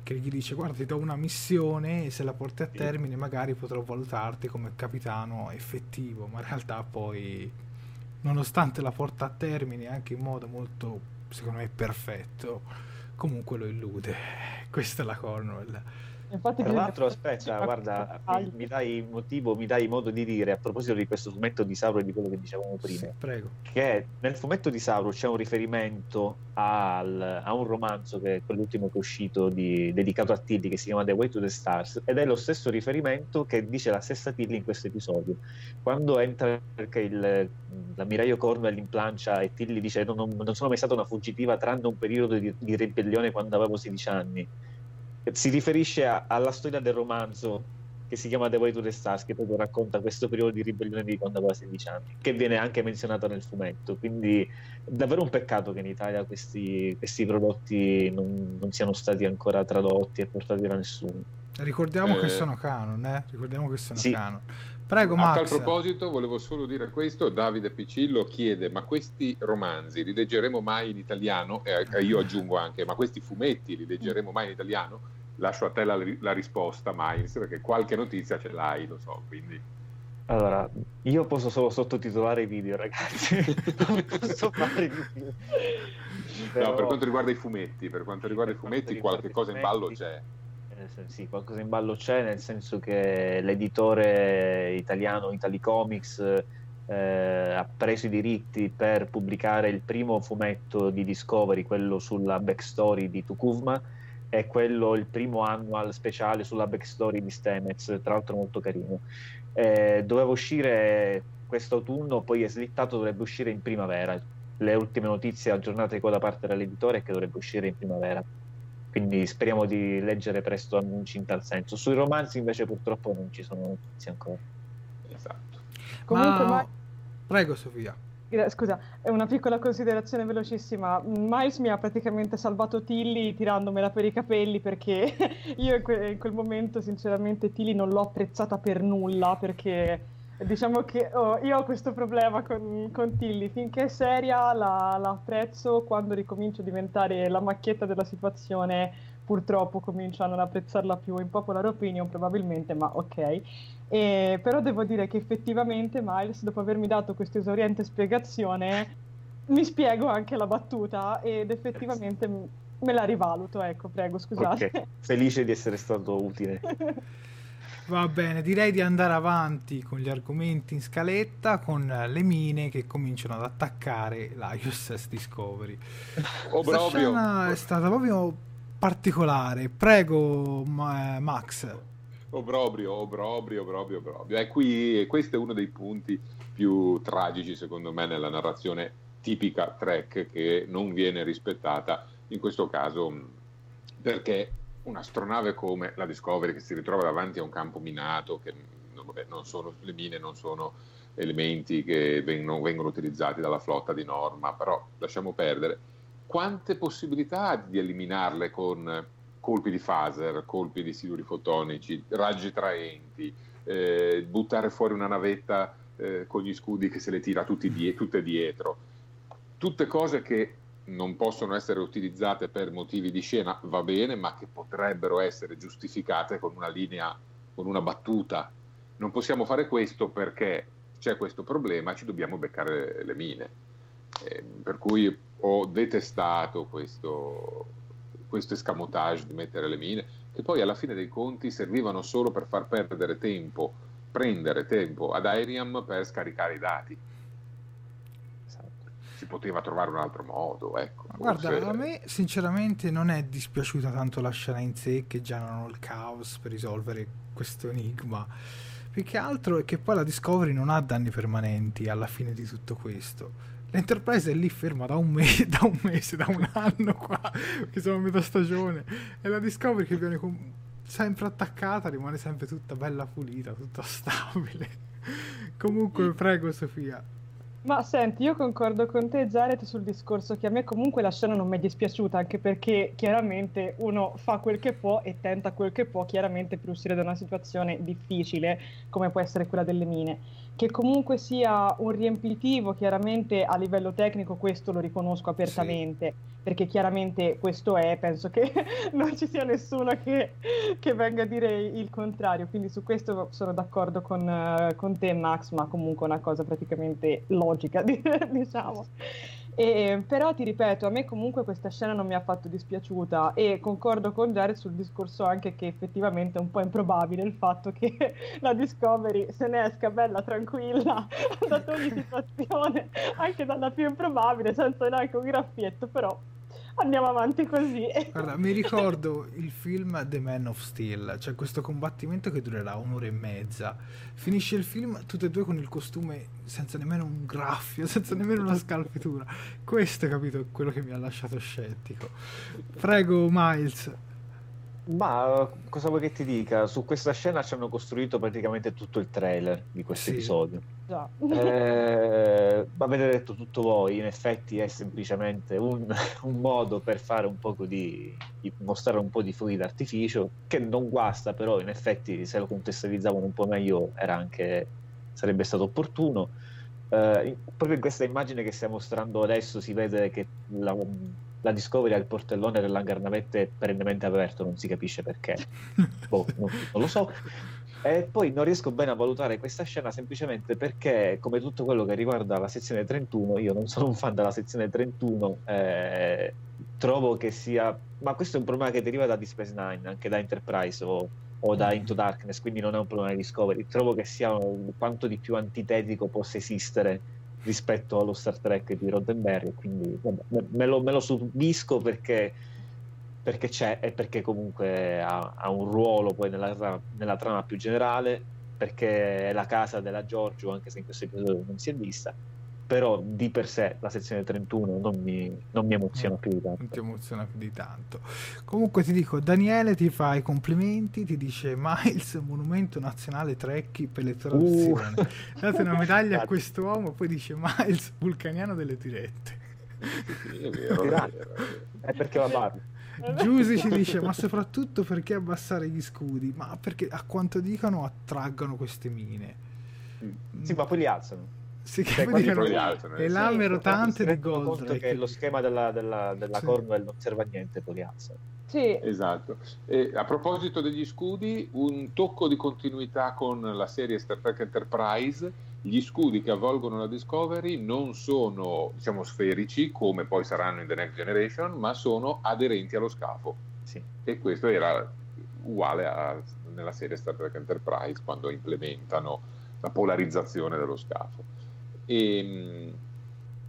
che gli dice guarda ti do una missione e se la porti a termine magari potrò valutarti come capitano effettivo, ma in realtà poi nonostante la porta a termine anche in modo molto, secondo me, perfetto, comunque lo illude. Questa è la Cornwell. Infatti, tra l'altro, aspetta, guarda, mi dai il motivo, mi dai modo di dire a proposito di questo fumetto di Sauro e di quello che dicevamo prima, sì, prego. Che nel fumetto di Sauro c'è un riferimento a un romanzo, che è quell'ultimo che è uscito, dedicato a Tilly, che si chiama The Way to the Stars, ed è lo stesso riferimento che dice la stessa Tilly in questo episodio. Quando entra l'ammiraglio Cornwell in plancia e Tilly dice non sono mai stata una fuggitiva tranne un periodo di ribellione quando avevo 16 anni. Si riferisce alla storia del romanzo che si chiama The Way to the Stars, che proprio racconta questo periodo di ribellione di quando aveva 16 anni, che viene anche menzionato nel fumetto. Quindi davvero un peccato che in Italia questi prodotti non siano stati ancora tradotti e portati da nessuno. Ricordiamo che sono canon, ricordiamo che sono, sì, canon. Prego, Max. A tal proposito volevo solo dire questo: Davide Piccillo chiede ma questi romanzi li leggeremo mai in italiano? Io aggiungo anche, ma questi fumetti li leggeremo mai in italiano? Lascio a te la risposta, Miles, perché qualche notizia ce l'hai, lo so, quindi. Allora, io posso solo sottotitolare i video, ragazzi. Non posso fare di più. Però... No, per quanto riguarda i fumetti qualche cosa in ballo c'è. Sì, qualcosa in ballo c'è, nel senso che l'editore italiano Italicomics ha preso i diritti per pubblicare il primo fumetto di Discovery, quello sulla backstory di Tukuvma, e quello, il primo annual speciale sulla backstory di Stamets, tra l'altro molto carino. Doveva uscire quest'autunno, poi è slittato, dovrebbe uscire in primavera. Le ultime notizie aggiornate da parte dell'editore è che dovrebbe uscire in primavera. Quindi speriamo di leggere presto annunci in tal senso. Sui romanzi invece purtroppo non ci sono notizie ancora. Esatto. Comunque, prego Sofia. Scusa, è una piccola considerazione velocissima. Miles mi ha praticamente salvato Tilly tirandomela per i capelli, perché io in quel momento sinceramente Tilly non l'ho apprezzata per nulla, perché... Diciamo che io ho questo problema con Tilly, finché è seria la apprezzo, quando ricomincio a diventare la macchietta della situazione purtroppo comincio a non apprezzarla più, in popular opinion probabilmente, ma ok. Però devo dire che effettivamente Miles, dopo avermi dato questa esauriente spiegazione, mi spiego anche la battuta ed effettivamente me la rivaluto, ecco, prego, scusate. Okay. Felice di essere stato utile. Va bene, direi di andare avanti con gli argomenti in scaletta, con le mine che cominciano ad attaccare la USS Discovery. Questa scena è stata proprio particolare. Prego, Max. Obbrobrio. Questo è uno dei punti più tragici, secondo me, nella narrazione tipica Trek, che non viene rispettata in questo caso, perché un'astronave come la Discovery, che si ritrova davanti a un campo minato, che non sono le mine, non sono elementi che vengono utilizzati dalla flotta di norma, però lasciamo perdere, quante possibilità di eliminarle con colpi di phaser, colpi di siluri fotonici, raggi traenti, buttare fuori una navetta con gli scudi che se le tira tutte dietro, tutte cose che non possono essere utilizzate per motivi di scena, va bene, ma che potrebbero essere giustificate con una linea, con una battuta. Non possiamo fare questo perché c'è questo problema e ci dobbiamo beccare le mine. Per cui ho detestato questo escamotage di mettere le mine, che poi alla fine dei conti servivano solo per far perdere tempo, prendere tempo ad Airiam per scaricare i dati. Si poteva trovare un altro modo, ecco. Guarda, forse... a me sinceramente non è dispiaciuta tanto la scena in sé, che generano il caos per risolvere questo enigma. Più che altro è che poi la Discovery non ha danni permanenti alla fine di tutto questo. L'Enterprise è lì ferma da un anno qua, che sono a metà stagione, e la Discovery che viene sempre attaccata rimane sempre tutta bella pulita, tutta stabile. Comunque, prego Sofia. Ma senti, io concordo con te, Jared, sul discorso che a me comunque la scena non mi è dispiaciuta, anche perché chiaramente uno fa quel che può e tenta quel che può, chiaramente, per uscire da una situazione difficile come può essere quella delle mine. Che comunque sia un riempitivo, chiaramente a livello tecnico questo lo riconosco apertamente, sì. Perché chiaramente questo è, penso che non ci sia nessuno che venga a dire il contrario, quindi su questo sono d'accordo con te, Max, ma comunque è una cosa praticamente logica, diciamo. Però ti ripeto, a me comunque questa scena non mi ha affatto dispiaciuta, e concordo con Jared sul discorso anche che effettivamente è un po' improbabile il fatto che la Discovery se ne esca bella tranquilla da ogni situazione, anche dalla più improbabile, senza neanche un graffietto, però andiamo avanti così. Guarda, mi ricordo il film The Man of Steel, cioè questo combattimento che durerà un'ora e mezza, finisce il film tutte e due con il costume senza nemmeno un graffio, senza nemmeno una scalpitura. Questo, capito, è quello che mi ha lasciato scettico. Prego Miles. Ma cosa vuoi che ti dica? Su questa scena ci hanno costruito praticamente tutto il trailer di questo episodio. Già. Avete detto tutto voi, in effetti è semplicemente un modo per fare un poco di mostrare un po' di fuochi d'artificio, che non guasta, però in effetti se lo contestualizzavano un po' meglio sarebbe stato opportuno. Proprio in questa immagine che stiamo mostrando adesso si vede che la Discovery ha il portellone dell'hangar navette perennemente aperto, non si capisce perché. Non lo so. E poi non riesco bene a valutare questa scena semplicemente perché, come tutto quello che riguarda la sezione 31, io non sono un fan della sezione 31, trovo che sia... Ma questo è un problema che deriva da Deep Space Nine, anche da Enterprise o da Into Darkness, quindi non è un problema di Discovery. Trovo che sia quanto di più antitetico possa esistere rispetto allo Star Trek di Roddenberry, quindi me lo subisco perché c'è, e perché comunque ha un ruolo poi nella trama più generale, perché è la casa della Georgiou, anche se in questo episodio non si è vista. Però di per sé la sezione 31 non mi emoziona più di tanto. Non ti emoziona più di tanto. Comunque ti dico, Daniele ti fa i complimenti, ti dice: Miles, monumento nazionale Trekkie per le traduzioni. Date una medaglia a quest'uomo. Poi dice: Miles, vulcaniano delle dirette. Sì, è vero, è perché va bene. Giusy ci dice: ma soprattutto perché abbassare gli scudi? Ma perché, a quanto dicono, attraggono queste mine. Sì, ma poi li alzano. Sì, cioè, le lame rotanti di Goldrake, che lo schema della Cornwell non serve a niente, poi alza. Sì, esatto. A proposito degli scudi, un tocco di continuità con la serie Star Trek Enterprise: gli scudi che avvolgono la Discovery non sono, diciamo, sferici come poi saranno in The Next Generation, ma sono aderenti allo scafo. Sì. E questo era uguale nella serie Star Trek Enterprise, quando implementano la polarizzazione dello scafo. E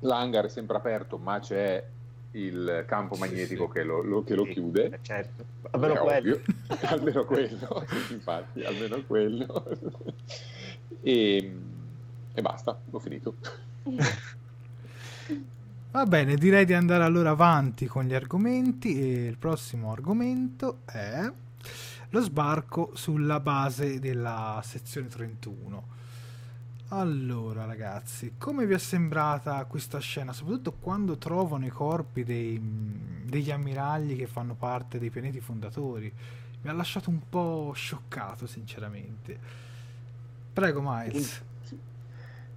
l'hangar è sempre aperto, ma c'è il campo magnetico che lo chiude, certo. almeno quello infatti, almeno quello. e basta, ho finito. Va bene, direi di andare allora avanti con gli argomenti, e il prossimo argomento è lo sbarco sulla base della sezione 31. Allora ragazzi, come vi è sembrata questa scena, soprattutto quando trovano i corpi degli ammiragli che fanno parte dei pianeti fondatori? Mi ha lasciato un po' scioccato, sinceramente. Prego Miles.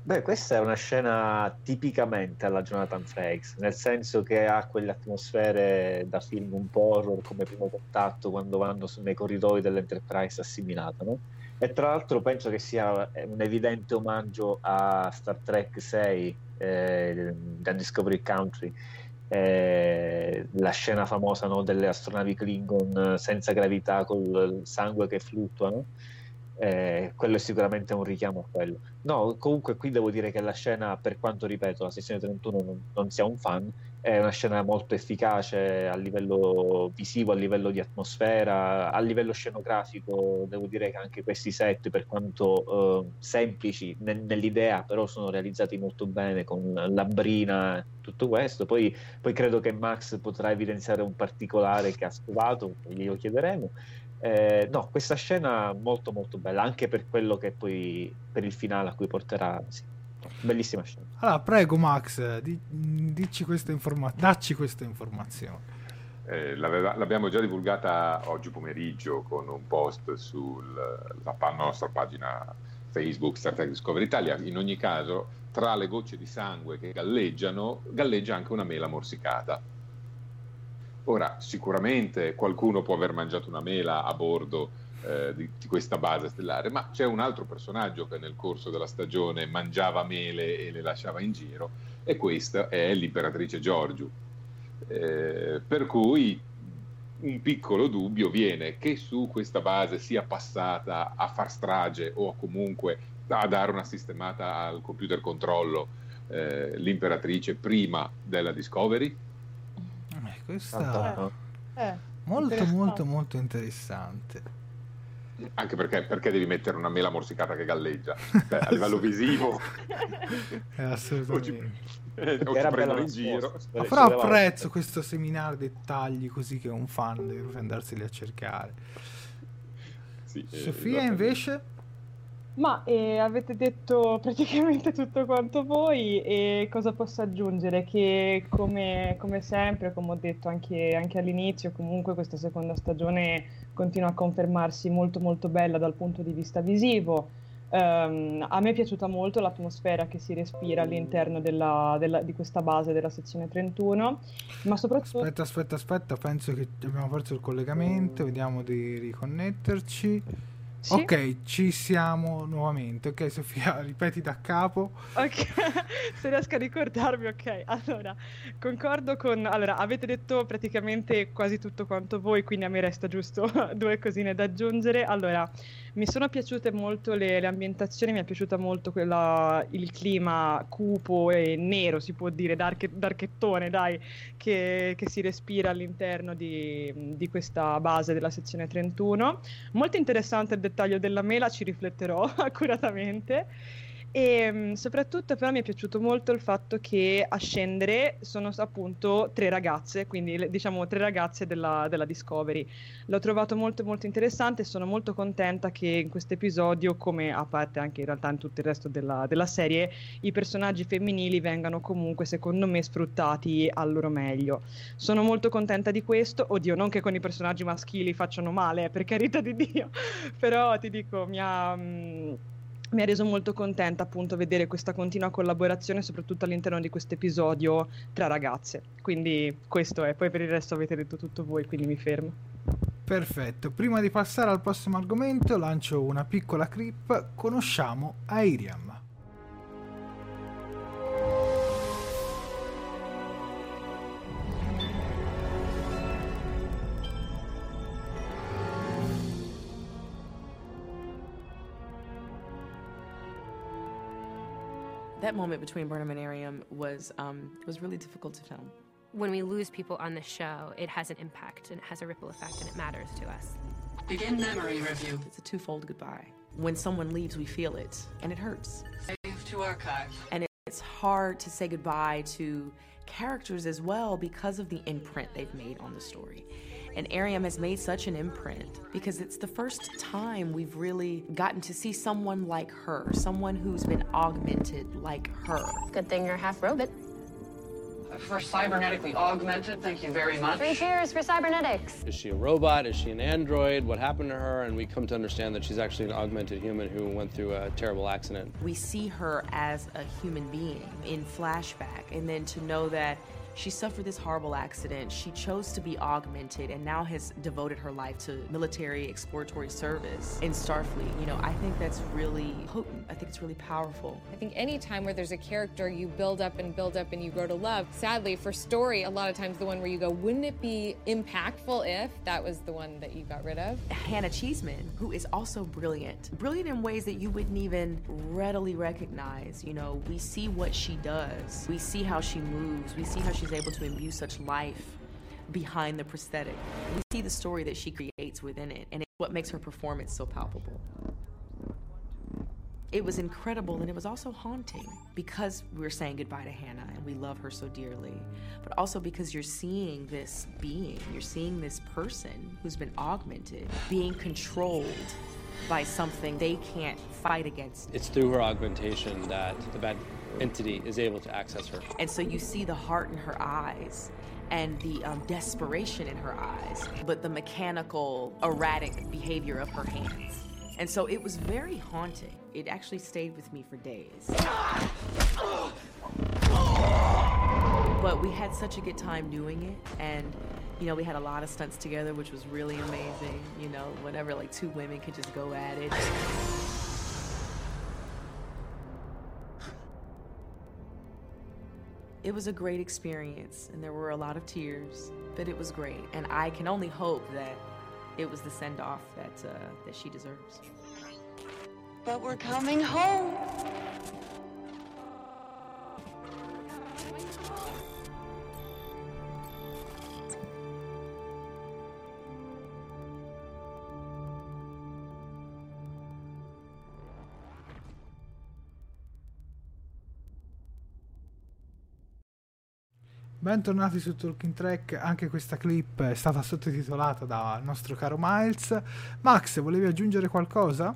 Beh, questa è una scena tipicamente alla Jonathan Frakes, nel senso che ha quelle atmosfere da film un po' horror come Primo Contatto, quando vanno nei corridoi dell'Enterprise assimilata, no? E tra l'altro penso che sia un evidente omaggio a Star Trek 6 da Discovery Country, la scena famosa, no, delle astronavi Klingon senza gravità col sangue che fluttua, no? Quello è sicuramente un richiamo a quello. No, comunque qui devo dire che la scena, per quanto ripeto la sezione 31 non sia un fan, è una scena molto efficace a livello visivo, a livello di atmosfera, a livello scenografico. Devo dire che anche questi set, per quanto semplici nell'idea, però sono realizzati molto bene con la brina, tutto questo. Poi credo che Max potrà evidenziare un particolare che ha scovato, glielo chiederemo. No, questa scena molto molto bella, anche per quello che poi per il finale a cui porterà, sì. Bellissima scena. Allora prego Max, dacci questa informazione. L'abbiamo già divulgata oggi pomeriggio con un post sulla nostra pagina Facebook Star Trek Discovery Italia. In ogni caso, tra le gocce di sangue che galleggia anche una mela morsicata. Ora, sicuramente qualcuno può aver mangiato una mela a bordo di questa base stellare, ma c'è un altro personaggio che nel corso della stagione mangiava mele e le lasciava in giro, e questa è l'imperatrice Georgiou. Per cui un piccolo dubbio viene che su questa base sia passata a far strage o comunque a dare una sistemata al computer controllo l'imperatrice prima della Discovery. Questa è molto molto molto interessante, anche perché devi mettere una mela morsicata che galleggia. Beh, a livello visivo assolutamente ci prendono in giro, ma però apprezzo questo seminare dettagli così che un fan deve andarseli a cercare. Sì, Sofia invece? Ma avete detto praticamente tutto quanto voi, e cosa posso aggiungere? Che come sempre, come ho detto anche all'inizio, comunque questa seconda stagione continua a confermarsi molto molto bella dal punto di vista visivo. A me è piaciuta molto l'atmosfera che si respira all'interno di questa base della sezione 31, ma soprattutto... Aspetta, penso che abbiamo perso il collegamento, vediamo di riconnetterci. Sì? Ok, ci siamo nuovamente. Ok, Sofia, ripeti da capo. Ok, se riesco a ricordarmi. Ok, allora, concordo con... Allora, avete detto praticamente quasi tutto quanto voi, quindi a me resta giusto due cosine da aggiungere. Allora, mi sono piaciute molto le ambientazioni, mi è piaciuta molto il clima cupo e nero, si può dire, d'archettone, dai, che si respira all'interno di questa base della sezione 31. Molto interessante il dettaglio della mela, ci rifletterò accuratamente. E soprattutto però mi è piaciuto molto il fatto che a scendere sono appunto tre ragazze, quindi diciamo tre ragazze della Discovery. L'ho trovato molto molto interessante e sono molto contenta che in questo episodio, come a parte anche in realtà in tutto il resto della serie, i personaggi femminili vengano comunque secondo me sfruttati al loro meglio. Sono molto contenta di questo. Oddio, non che con i personaggi maschili facciano male, per carità di Dio, però ti dico, mi ha reso molto contenta appunto vedere questa continua collaborazione, soprattutto all'interno di questo episodio tra ragazze. Quindi questo è, poi per il resto avete detto tutto voi, quindi mi fermo. Perfetto, prima di passare al prossimo argomento lancio una piccola clip. Conosciamo Airiam. That moment between Burnham and Airiam was really difficult to film. When we lose people on the show, it has an impact, and it has a ripple effect, and it matters to us. Begin memory review. It's a twofold goodbye. When someone leaves, we feel it, and it hurts. Save to archive. And it's hard to say goodbye to characters as well because of the imprint they've made on the story. And Airiam has made such an imprint because it's the first time we've really gotten to see someone like her, someone who's been augmented like her. Good thing you're half robot. For cybernetically augmented, thank you very much. 3 cheers for cybernetics. Is she a robot? Is she an android? What happened to her? And we come to understand that she's actually an augmented human who went through a terrible accident. We see her as a human being in flashback, and then to know that she suffered this horrible accident, she chose to be augmented, and now has devoted her life to military exploratory service in Starfleet. You know, I think that's really potent. I think it's really powerful. I think any time where there's a character you build up and you grow to love, sadly for story, a lot of times the one where you go, wouldn't it be impactful if that was the one that you got rid of? Hannah Cheesman, who is also brilliant. Brilliant in ways that you wouldn't even readily recognize. You know, we see what she does. We see how she moves. We see how she's able to imbue such life behind the prosthetic. We see the story that she creates within it, and it's what makes her performance so palpable. It was incredible, and it was also haunting because we're saying goodbye to Hannah and we love her so dearly, but also because you're seeing this being, you're seeing this person who's been augmented being controlled by something they can't fight against. It's through her augmentation that the bad entity is able to access her. And so you see the heart in her eyes and the desperation in her eyes, but the mechanical, erratic behavior of her hands. And so it was very haunting. It actually stayed with me for days. But we had such a good time doing it, and you know, we had a lot of stunts together, which was really amazing. You know, whenever like 2 women could just go at it. It was a great experience, and there were a lot of tears, but it was great. And I can only hope that it was the send-off that that she deserves. But we're coming home. Bentornati su Talking Trek, anche questa clip è stata sottotitolata dal nostro caro Miles. Max, volevi aggiungere qualcosa?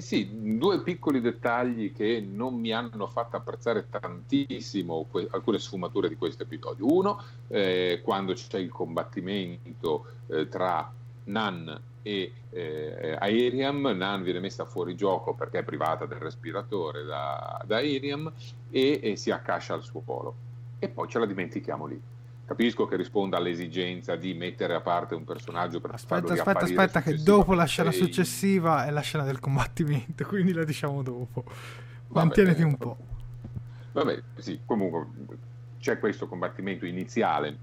Sì, 2 piccoli dettagli che non mi hanno fatto apprezzare tantissimo alcune sfumature di questo episodio. Uno, quando c'è il combattimento tra Nan e Airiam, Nan viene messa fuori gioco perché è privata del respiratore da Airiam e si accascia al suo polo. E poi ce la dimentichiamo lì. Capisco che risponda all'esigenza di mettere a parte un personaggio per farlo riapparire. Aspetta, che dopo la scena successiva è la scena del combattimento, quindi la diciamo dopo. Mantieniti un po'. Vabbè, sì, comunque c'è questo combattimento iniziale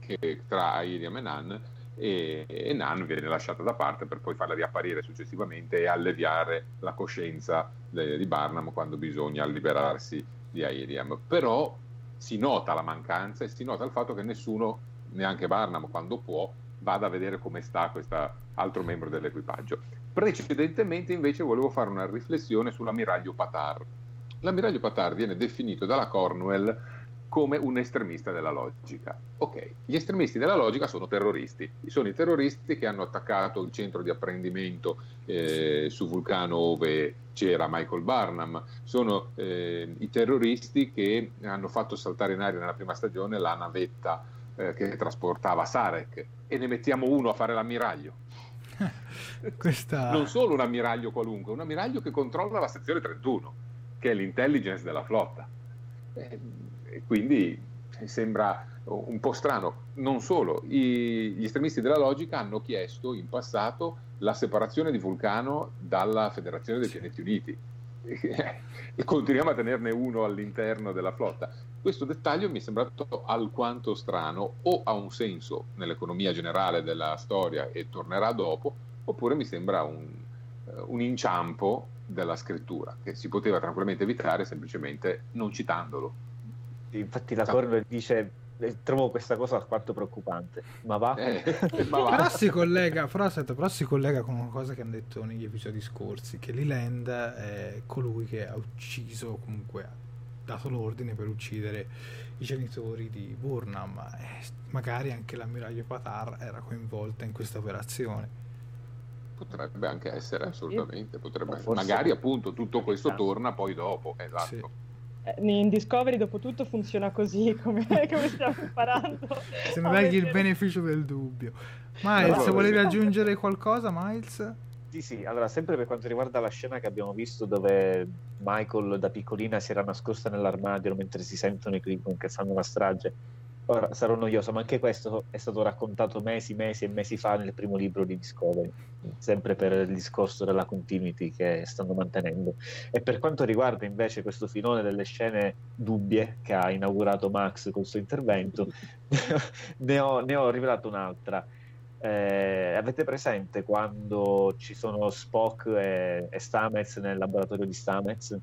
che tra Airiam e Nan, e Nan viene lasciata da parte per poi farla riapparire successivamente e alleviare la coscienza di Burnham quando bisogna liberarsi di Airiam. Però si nota la mancanza e si nota il fatto che nessuno, neanche Burnham, quando può, vada a vedere come sta questo altro membro dell'equipaggio. Precedentemente invece volevo fare una riflessione sull'ammiraglio Patar. L'ammiraglio Patar viene definito dalla Cornwell come un estremista della logica. Ok, gli estremisti della logica sono terroristi. Sono i terroristi che hanno attaccato il centro di apprendimento su Vulcano dove c'era Michael Burnham. Sono i terroristi che hanno fatto saltare in aria nella prima stagione la navetta che trasportava Sarek. E ne mettiamo uno a fare l'ammiraglio. Questa... Non solo un ammiraglio qualunque, un ammiraglio che controlla la sezione 31, che è l'intelligence della flotta. E quindi sembra un po' strano. Non solo, gli estremisti della logica hanno chiesto in passato la separazione di Vulcano dalla Federazione dei Pianeti Uniti e continuiamo a tenerne uno all'interno della flotta. Questo dettaglio mi è sembrato alquanto strano, o ha un senso nell'economia generale della storia e tornerà dopo, oppure mi sembra un inciampo della scrittura che si poteva tranquillamente evitare semplicemente non citandolo. Infatti la Cornwell dice, trovo questa cosa alquanto preoccupante, ma va. Però si collega con una cosa che hanno detto negli episodi scorsi, che Leland è colui che ha ucciso, comunque ha dato l'ordine per uccidere i genitori di Burnham, magari anche l'ammiraglio Patar era coinvolta in questa operazione. Potrebbe anche essere, assolutamente, potrebbe essere. Magari appunto tutto questo torna poi dopo, esatto. Sì. in Discovery dopo tutto funziona così, come stiamo imparando. Se non dai il beneficio del dubbio. Miles, se volevi aggiungere qualcosa, Miles? Sì, allora, sempre per quanto riguarda la scena che abbiamo visto dove Michael da piccolina si era nascosta nell'armadio mentre si sentono i Klingon che fanno la strage. Ora sarò noioso, ma anche questo è stato raccontato mesi e mesi fa nel primo libro di Discovery, sempre per il discorso della continuity che stanno mantenendo. E per quanto riguarda invece questo filone delle scene dubbie che ha inaugurato Max col suo intervento, ne ho rivelato un'altra. Avete presente quando ci sono Spock e Stamets nel laboratorio di Stamets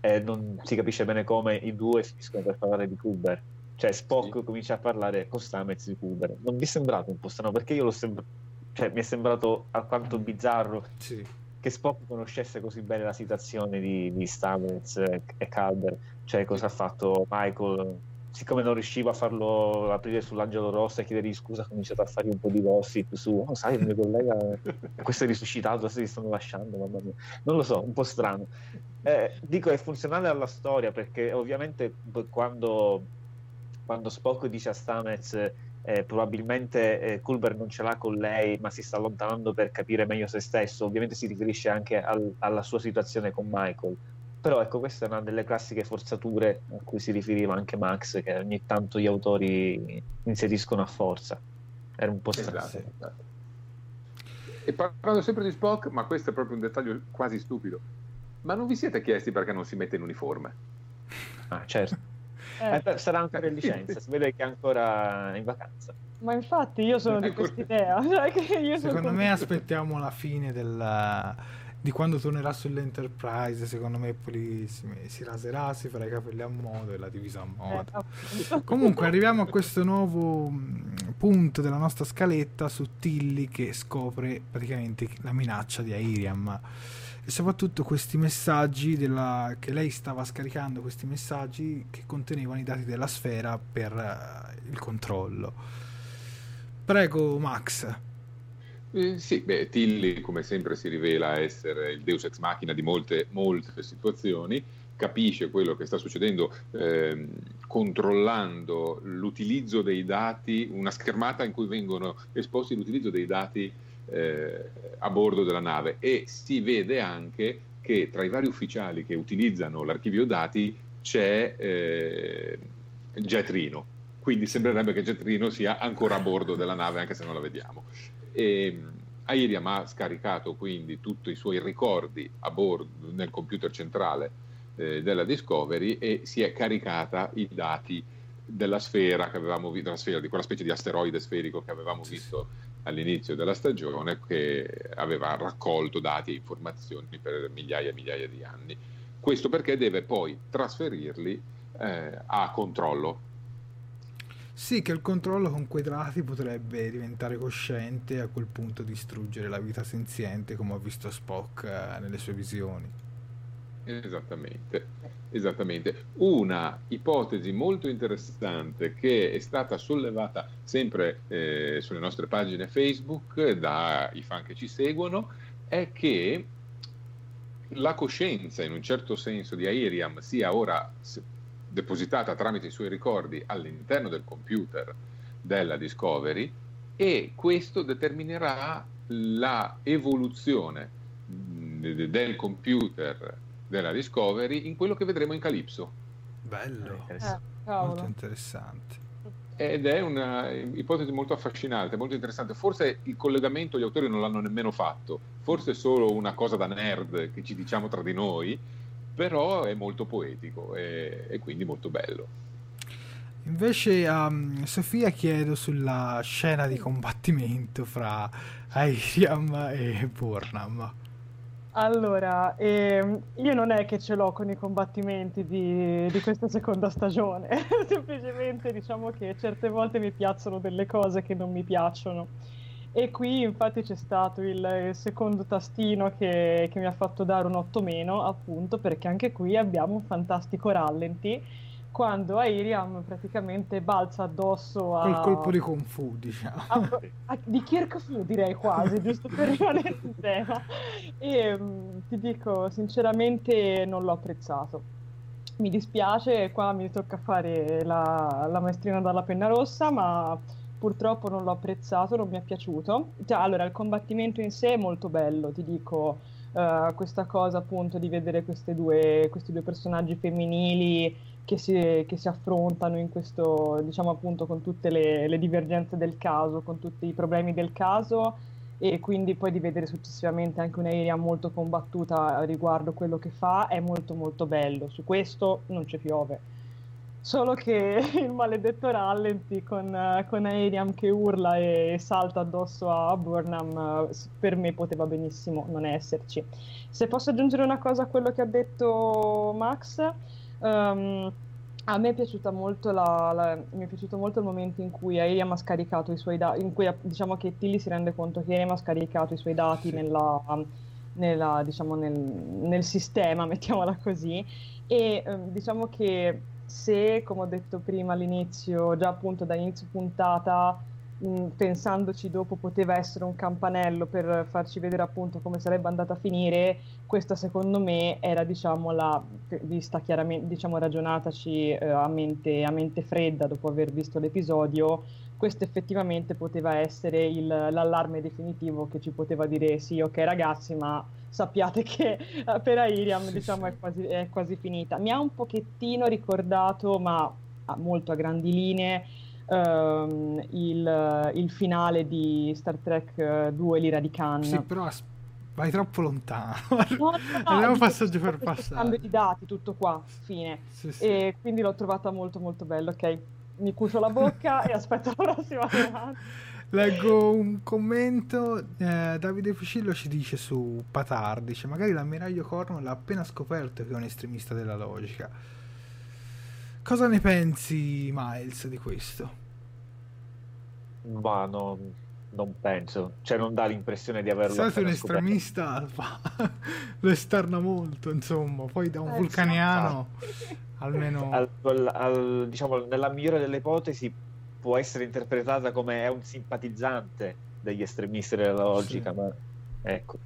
e non si capisce bene come i due finiscono per parlare di Culber? Cioè Spock comincia a parlare con Stamets di Culber. Non vi è sembrato un po' strano? Perché io mi è sembrato alquanto bizzarro che Spock conoscesse così bene la situazione di Stamets e Culber. Cioè cosa ha fatto Michael? Siccome non riuscivo a farlo aprire sull'angelo rosso e chiedergli scusa, ho cominciato a fare un po' di gossip su sai il mio collega questo è risuscitato, se li stanno lasciando, mamma mia. Non lo so, un po' strano, dico, è funzionale alla storia, perché ovviamente quando Spock dice a Stamets probabilmente Culber non ce l'ha con lei ma si sta allontanando per capire meglio se stesso, ovviamente si riferisce anche alla sua situazione con Michael. Però ecco, questa è una delle classiche forzature a cui si riferiva anche Max, che ogni tanto gli autori inseriscono a forza. Era un po' strano. Esatto. E parlando sempre di Spock, ma questo è proprio un dettaglio quasi stupido, ma non vi siete chiesti perché non si mette in uniforme? Ah, certo. Sarà ancora in licenza, si vede che è ancora in vacanza. Ma infatti io sono di quest'idea. Secondo me aspettiamo la fine di quando tornerà sull'Enterprise, secondo me poi si raserà, si farà i capelli a modo e la divisa a modo. Comunque arriviamo a questo nuovo punto della nostra scaletta su Tilly, che scopre praticamente la minaccia di Airiam e soprattutto questi messaggi che lei stava scaricando, questi messaggi che contenevano i dati della sfera per il controllo. Prego Max. Tilly come sempre si rivela essere il deus ex machina di molte situazioni, capisce quello che sta succedendo controllando l'utilizzo dei dati, una schermata in cui vengono esposti l'utilizzo dei dati a bordo della nave, e si vede anche che tra i vari ufficiali che utilizzano l'archivio dati c'è Getrino, quindi sembrerebbe che Getrino sia ancora a bordo della nave anche se non la vediamo. Airiam ha scaricato quindi tutti i suoi ricordi a bordo nel computer centrale della Discovery e si è caricata i dati della sfera che avevamo visto, di quella specie di asteroide sferico che avevamo visto all'inizio della stagione, che aveva raccolto dati e informazioni per migliaia e migliaia di anni. Questo perché deve poi trasferirli a controllo. Sì, che il controllo con quei dati potrebbe diventare cosciente e a quel punto distruggere la vita senziente, come ha visto Spock nelle sue visioni. Esattamente. Una ipotesi molto interessante che è stata sollevata sempre sulle nostre pagine Facebook dai fan che ci seguono è che la coscienza in un certo senso di Airiam sia ora depositata tramite i suoi ricordi all'interno del computer della Discovery, e questo determinerà la evoluzione del computer della Discovery in quello che vedremo in Calypso. Bello, molto interessante. Ed è una ipotesi molto affascinante, molto interessante. Forse il collegamento gli autori non l'hanno nemmeno fatto, forse è solo una cosa da nerd che ci diciamo tra di noi, però è molto poetico e quindi molto bello. Invece a Sofia chiedo sulla scena di combattimento fra Airiam e Burnham. Allora, io non è che ce l'ho con i combattimenti di questa seconda stagione semplicemente diciamo che certe volte mi piacciono delle cose che non mi piacciono, e qui infatti c'è stato il secondo tastino che mi ha fatto dare un 8 meno, appunto perché anche qui abbiamo un fantastico rallenti quando Airiam praticamente balza addosso a... Col colpo di Kung Fu, diciamo. Di Kirk Fu, direi quasi, giusto per rimanere in tema. E ti dico, sinceramente non l'ho apprezzato. mi dispiace, qua mi tocca fare la maestrina dalla penna rossa, ma purtroppo non l'ho apprezzato, non mi è piaciuto. Allora, il combattimento in sé è molto bello, ti dico, questa cosa appunto di vedere questi due personaggi femminili che si affrontano in questo, diciamo appunto, con tutte le divergenze del caso, con tutti i problemi del caso, e quindi poi di vedere successivamente anche un'Airiam molto combattuta riguardo quello che fa è molto molto bello, su questo non ci piove. Solo che il maledetto rallenti con Airiam che urla e salta addosso a Burnham, per me poteva benissimo non esserci. Se posso aggiungere una cosa a quello che ha detto Max, a me è piaciuta molto mi è piaciuto molto il momento in cui Airiam ha scaricato i suoi dati, in cui diciamo che Tilly si rende conto che Airiam ha scaricato i suoi dati nella diciamo nel sistema, mettiamola così, e diciamo che se, come ho detto prima all'inizio, già appunto da inizio puntata, pensandoci dopo, poteva essere un campanello per farci vedere appunto come sarebbe andata a finire, questa secondo me era, diciamo, la vista chiaramente, diciamo, ragionataci a mente fredda dopo aver visto l'episodio, questo effettivamente poteva essere l'allarme definitivo che ci poteva dire sì, ok ragazzi, ma sappiate che per Airiam, diciamo, è quasi finita. Mi ha un pochettino ricordato, ma molto a grandi linee, il finale di Star Trek 2, l'ira di Khan. Sì, però vai troppo lontano. No, andiamo passaggio per passaggio. Cambio di dati, tutto qua, fine. Sì, sì. E quindi l'ho trovata molto molto bella, ok? Mi cucio la bocca e aspetto la prossima domanda. Leggo un commento, Davide Fucillo ci dice su Patar, dice magari l'ammiraglio Cornwell ha appena scoperto che è un estremista della logica. Cosa ne pensi, Miles, di questo? Ma non penso, cioè non dà l'impressione di averlo appena scoperto. Un estremista lo esterna molto, insomma, poi da un vulcaniano almeno diciamo nella migliore delle ipotesi può essere interpretata come è un simpatizzante degli estremisti della logica, sì. Ma ecco,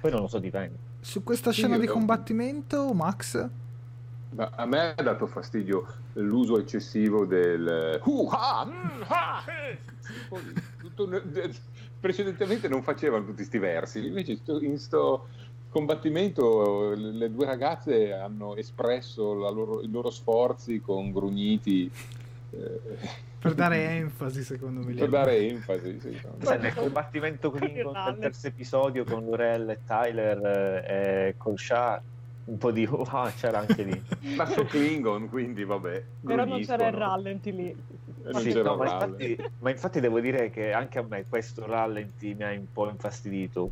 poi non lo so, dipende. Su questa scena di combattimento, Max? Ma a me ha dato fastidio l'uso eccessivo del precedentemente non facevano tutti sti versi, invece in sto combattimento le due ragazze hanno espresso i loro sforzi con grugniti per dare enfasi, secondo me, per dare enfasi, sì, no? Sai, nel combattimento Klingon del terzo episodio con Lorel e Tyler e con Shah un po' di c'era anche lì passo Klingon, quindi vabbè, però non c'era il rallenti lì, sì, c'era no, ma infatti devo dire che anche a me questo rallenti mi ha un po' infastidito,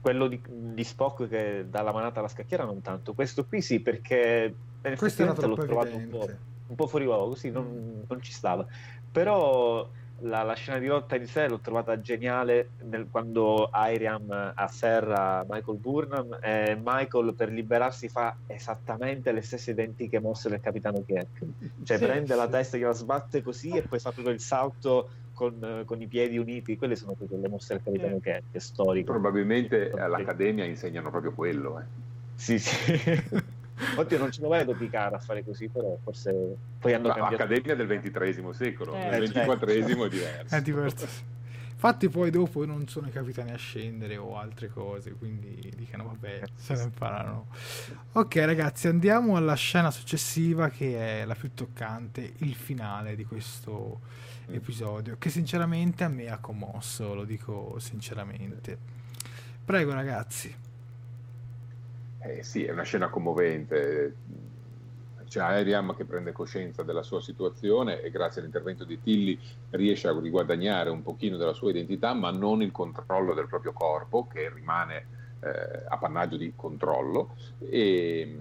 quello di Spock che dà la manata alla scacchiera non tanto, questo qui sì, perché questo era troppo evidente, un po' fuori luogo, così non ci stava. Però la scena di lotta in sé l'ho trovata geniale quando Airiam afferra Michael Burnham e Michael, per liberarsi, fa esattamente le stesse identiche mosse del capitano Kirk, cioè sì, prende la testa, che la sbatte così e poi fa proprio il salto con i piedi uniti. Quelle sono proprio le mosse del capitano Kirk, è storico. Probabilmente all'Accademia insegnano proprio quello, Sì, sì. Oddio, non ce lo vedo Picard a fare così, però forse poi hanno cambiato. L'Accademia del XXIII secolo, il XXIV è diverso. È diverso. Infatti poi dopo non sono i capitani a scendere o altre cose, quindi dicono vabbè, se ne imparano. Ok ragazzi, andiamo alla scena successiva che è la più toccante, il finale di questo episodio, che sinceramente a me ha commosso, lo dico sinceramente. Prego ragazzi. Sì, è una scena commovente. C'è Airiam che prende coscienza della sua situazione e grazie all'intervento di Tilly riesce a riguadagnare un pochino della sua identità, ma non il controllo del proprio corpo, che rimane appannaggio di controllo, e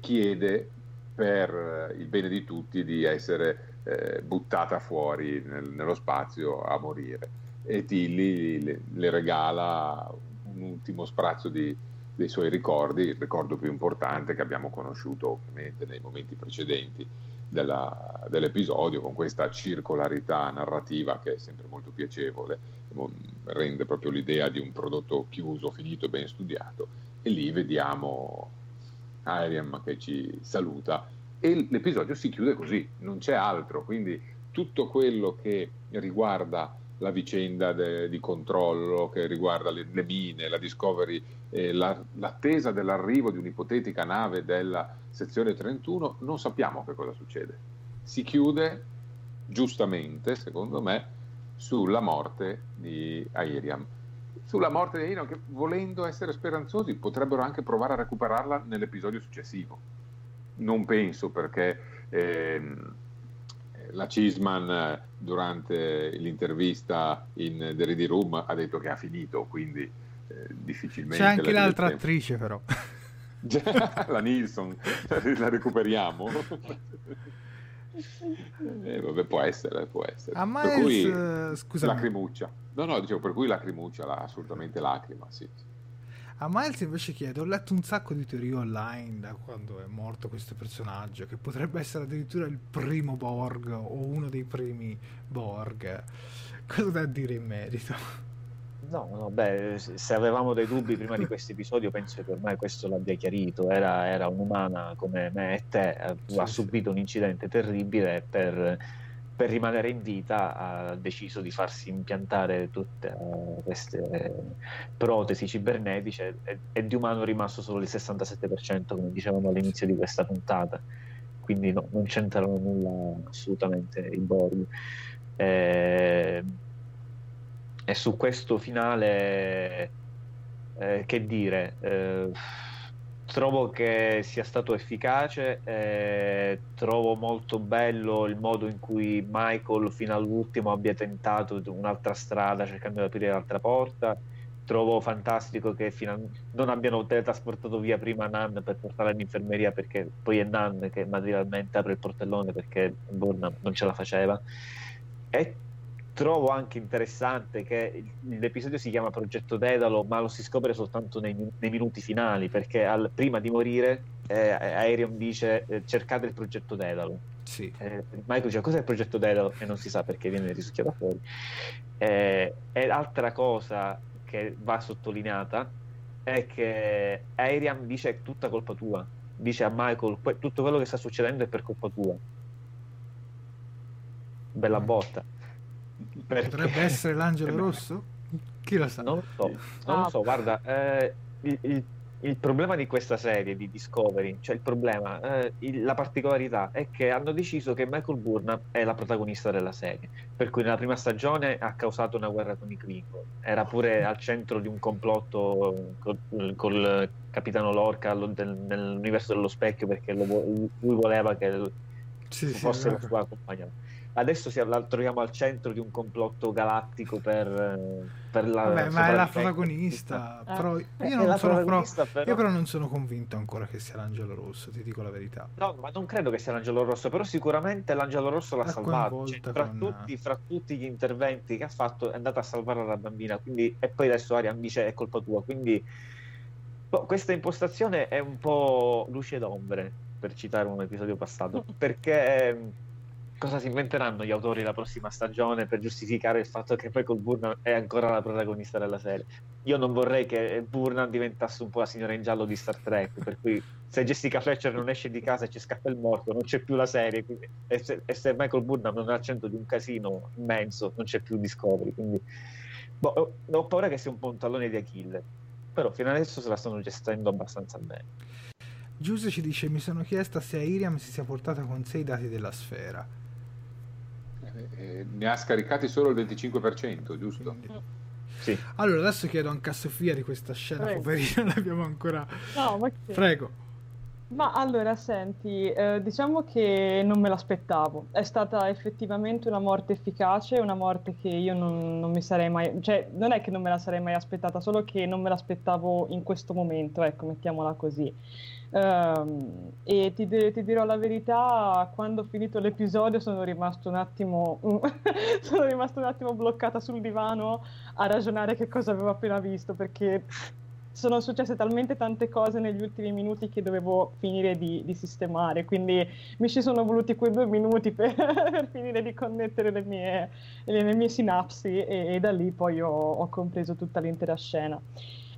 chiede per il bene di tutti di essere buttata fuori nello spazio a morire, e Tilly le regala un ultimo sprazzo dei suoi ricordi, il ricordo più importante che abbiamo conosciuto ovviamente nei momenti precedenti dell'episodio, con questa circolarità narrativa che è sempre molto piacevole, rende proprio l'idea di un prodotto chiuso, finito, ben studiato, e lì vediamo Airiam che ci saluta, e l'episodio si chiude così, non c'è altro. Quindi tutto quello che riguarda la vicenda di controllo, che riguarda le mine, la Discovery, l'attesa dell'arrivo di un'ipotetica nave della sezione 31, non sappiamo che cosa succede. Si chiude, giustamente secondo me, sulla morte di Airiam. Sulla morte di Airiam, che volendo essere speranzosi potrebbero anche provare a recuperarla nell'episodio successivo. Non penso, perché la Cheesman durante l'intervista in The Ready Room ha detto che ha finito, quindi difficilmente... C'è anche l'altra attrice però. La Nilsson, la recuperiamo? Vabbè, può essere. A Miles, per cui, scusami. Lacrimuccia. No, dicevo, per cui lacrimuccia, assolutamente lacrima, sì. A Miles invece chiedo, ho letto un sacco di teorie online da quando è morto questo personaggio, che potrebbe essere addirittura il primo Borg o uno dei primi Borg. Cosa da dire in merito? No, se avevamo dei dubbi prima di questo episodio, penso che ormai questo l'abbia chiarito. Era un'umana come me e te, ha subito un incidente terribile e per rimanere in vita ha deciso di farsi impiantare tutte queste protesi cibernetiche, e di umano è rimasto solo il 67%, come dicevamo all'inizio di questa puntata. Quindi no, non c'entrano nulla assolutamente i Borg. E su questo finale che dire, trovo che sia stato efficace, trovo molto bello il modo in cui Michael fino all'ultimo abbia tentato un'altra strada cercando di aprire l'altra porta. Trovo fantastico che non abbiano teletrasportato via prima Nan per portarla in infermeria, perché poi è Nan che materialmente apre il portellone, perché Burnham non ce la faceva. E trovo anche interessante che l'episodio si chiama Progetto Daedalo, ma lo si scopre soltanto nei minuti finali, perché prima di morire Airiam dice cercate il Progetto Daedalo. Sì. Michael dice cos'è il Progetto Daedalo? E non si sa perché viene risucchiato fuori. E l'altra cosa che va sottolineata è che Airiam dice è tutta colpa tua, dice a Michael tutto quello che sta succedendo è per colpa tua. Bella botta. Perché? Potrebbe essere l'angelo rosso? Chi lo sa? Non lo so. Guarda, il problema di questa serie di Discovery, cioè il problema, la particolarità è che hanno deciso che Michael Burnham è la protagonista della serie, per cui nella prima stagione ha causato una guerra con i Klingon, era pure al centro di un complotto col capitano Lorca nell'universo dello specchio, perché lui voleva che fosse la sua compagna. Adesso la troviamo al centro di un complotto galattico per la... Vabbè, ma è la protagonista, però io però non sono convinto ancora che sia l'angelo rosso, ti dico la verità. No, ma non credo che sia l'angelo rosso, però sicuramente l'angelo rosso l'ha salvato, cioè, fra tutti gli interventi che ha fatto è andata a salvare la bambina, quindi, e poi adesso Airiam dice è colpa tua, quindi questa impostazione è un po' luce d'ombre, per citare un episodio passato, perché... Cosa si inventeranno gli autori la prossima stagione per giustificare il fatto che poi col Burnham è ancora la protagonista della serie? Io non vorrei che Burnham diventasse un po' la signora in giallo di Star Trek, per cui se Jessica Fletcher non esce di casa e ci scappa il morto, non c'è più la serie, quindi, e se Michael Burnham non è al centro di un casino immenso, non c'è più Discovery, quindi ho paura che sia un po' un tallone di Achille, però fino adesso se la stanno gestendo abbastanza bene. Giuse ci dice, mi sono chiesta se Airiam si sia portata con sé i dati della sfera. Ne ha scaricati solo il 25%, giusto? Quindi... Sì. Allora adesso chiedo anche a Sofia di questa scena, poverina, l'abbiamo ancora... No, ma che... Prego. Ma allora, senti, diciamo che non me l'aspettavo. È stata effettivamente una morte efficace, una morte che io non mi sarei mai... Cioè, non è che non me la sarei mai aspettata, solo che non me l'aspettavo in questo momento, ecco, mettiamola così. E ti dirò la verità, quando ho finito l'episodio sono rimasta un attimo bloccata sul divano a ragionare che cosa avevo appena visto, perché sono successe talmente tante cose negli ultimi minuti che dovevo finire di sistemare, quindi mi ci sono voluti quei 2 minuti per finire di connettere le mie sinapsi, e da lì poi ho compreso tutta l'intera scena.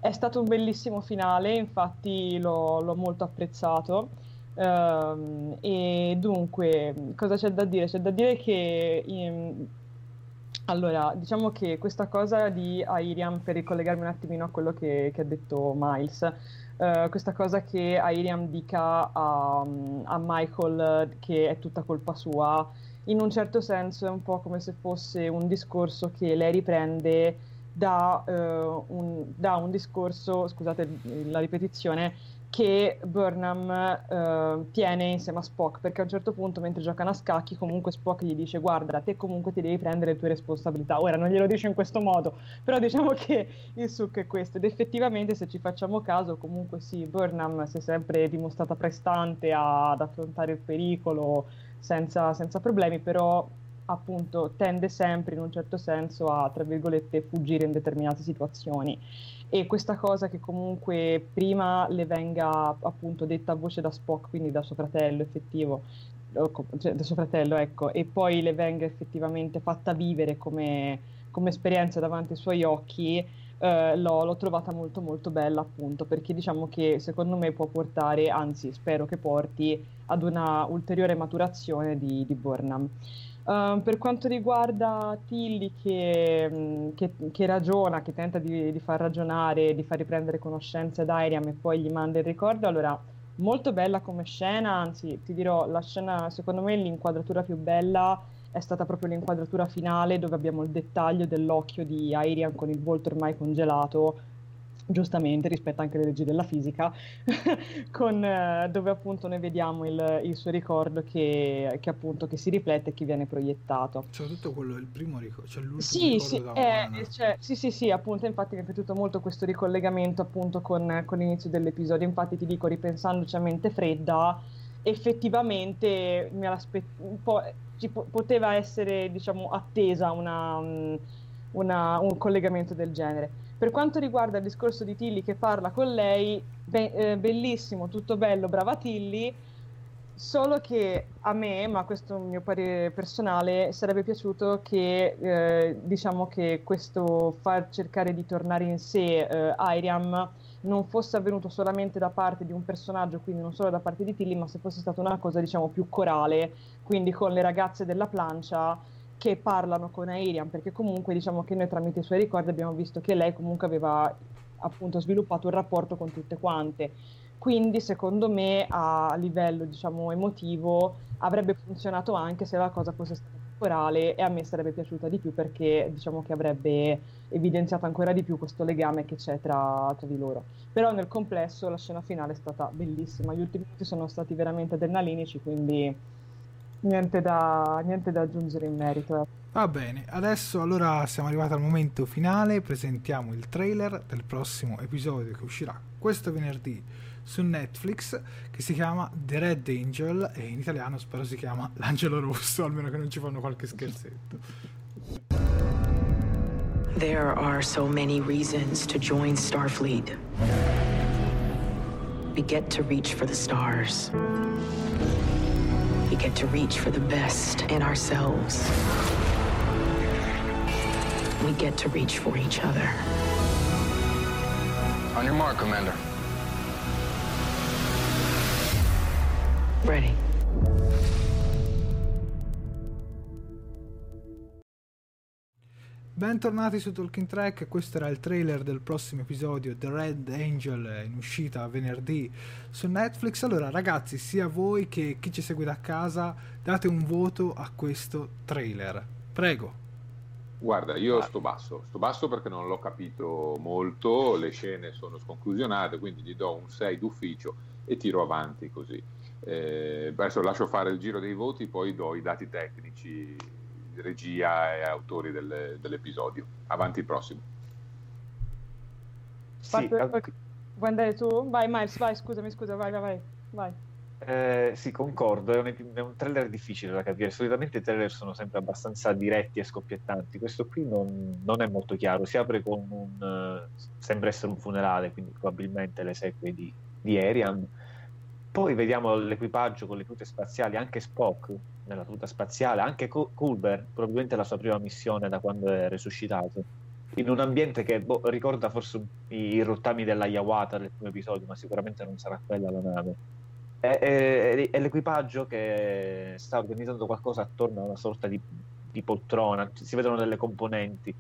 È stato un bellissimo finale, infatti l'ho molto apprezzato. E dunque, cosa c'è da dire? C'è da dire che allora, diciamo che questa cosa di Airiam, per ricollegarmi un attimino a quello che ha detto Miles, questa cosa che Airiam dica a Michael che è tutta colpa sua, in un certo senso è un po' come se fosse un discorso che lei riprende da un discorso, scusate la ripetizione, che Burnham tiene insieme a Spock, perché a un certo punto, mentre giocano a scacchi, comunque Spock gli dice: guarda, te comunque ti devi prendere le tue responsabilità. Ora non glielo dice in questo modo, però diciamo che il succo è questo, ed effettivamente, se ci facciamo caso, comunque sì, Burnham si è sempre dimostrata prestante ad affrontare il pericolo senza problemi, però appunto tende sempre in un certo senso a, tra virgolette, fuggire in determinate situazioni, e questa cosa che comunque prima le venga appunto detta a voce da Spock, quindi da suo fratello ecco, e poi le venga effettivamente fatta vivere come esperienza davanti ai suoi occhi, l'ho trovata molto molto bella, appunto perché diciamo che secondo me può portare, anzi spero che porti, ad una ulteriore maturazione di Burnham. Per quanto riguarda Tilly che ragiona, che tenta di far ragionare, di far riprendere conoscenze ad Airiam e poi gli manda il ricordo, allora molto bella come scena, anzi ti dirò, la scena, secondo me l'inquadratura più bella è stata proprio l'inquadratura finale, dove abbiamo il dettaglio dell'occhio di Airiam con il volto ormai congelato, giustamente rispetto anche alle leggi della fisica, dove appunto noi vediamo il suo ricordo che appunto che si riflette e che viene proiettato. Cioè tutto quello, il primo ricordo, cioè l'ultimo ricordo sì, appunto, infatti mi è piaciuto molto questo ricollegamento appunto con l'inizio dell'episodio. Infatti ti dico, ripensandoci a mente fredda, effettivamente mi un po' ci poteva essere, diciamo, attesa un collegamento del genere. Per quanto riguarda il discorso di Tilly che parla con lei, bellissimo, tutto bello, brava Tilly, solo che a me, ma questo è un mio parere personale, sarebbe piaciuto che, diciamo che questo far cercare di tornare in sé Airiam non fosse avvenuto solamente da parte di un personaggio, quindi non solo da parte di Tilly, ma se fosse stata una cosa, diciamo, più corale, quindi con le ragazze della plancia che parlano con Airiam, perché comunque diciamo che noi tramite i suoi ricordi abbiamo visto che lei comunque aveva appunto sviluppato un rapporto con tutte quante, quindi secondo me a livello, diciamo, emotivo avrebbe funzionato anche se la cosa fosse stata corale, e a me sarebbe piaciuta di più, perché diciamo che avrebbe evidenziato ancora di più questo legame che c'è tra di loro. Però nel complesso la scena finale è stata bellissima, gli ultimi minuti sono stati veramente adrenalinici, quindi niente da aggiungere in merito. Va bene, adesso allora siamo arrivati al momento finale, presentiamo il trailer del prossimo episodio che uscirà questo venerdì su Netflix, che si chiama The Red Angel, e in italiano spero si chiama L'Angelo Rosso, almeno che non ci fanno qualche scherzetto. There are so many reasons to join Starfleet. We get to reach for the stars. We get to reach for the best in ourselves. We get to reach for each other. On your mark, Commander. Ready. Bentornati su Talking Trek, questo era il trailer del prossimo episodio The Red Angel, in uscita venerdì su Netflix. Allora ragazzi, sia voi che chi ci segue da casa, date un voto a questo trailer, prego. Guarda, io sto basso perché non l'ho capito molto, le scene sono sconclusionate, quindi gli do un 6 d'ufficio e tiro avanti così. Adesso lascio fare il giro dei voti, poi do i dati tecnici, regia e autori dell'episodio. Avanti il prossimo. Sì, vuoi andare tu? Vai Miles, vai, scusami, vai. Sì, concordo, è un trailer difficile da capire, solitamente i trailer sono sempre abbastanza diretti e scoppiettanti, questo qui non è molto chiaro, si apre con sembra essere un funerale, quindi probabilmente le sequie di Airiam, poi vediamo l'equipaggio con le tute spaziali, anche Spock nella tuta spaziale, anche Culber, probabilmente la sua prima missione da quando è resuscitato, in un ambiente che ricorda forse i rottami dell'Ayawata del primo episodio, ma sicuramente non sarà quella la nave. È l'equipaggio che sta organizzando qualcosa attorno a una sorta di poltrona, si vedono delle componenti.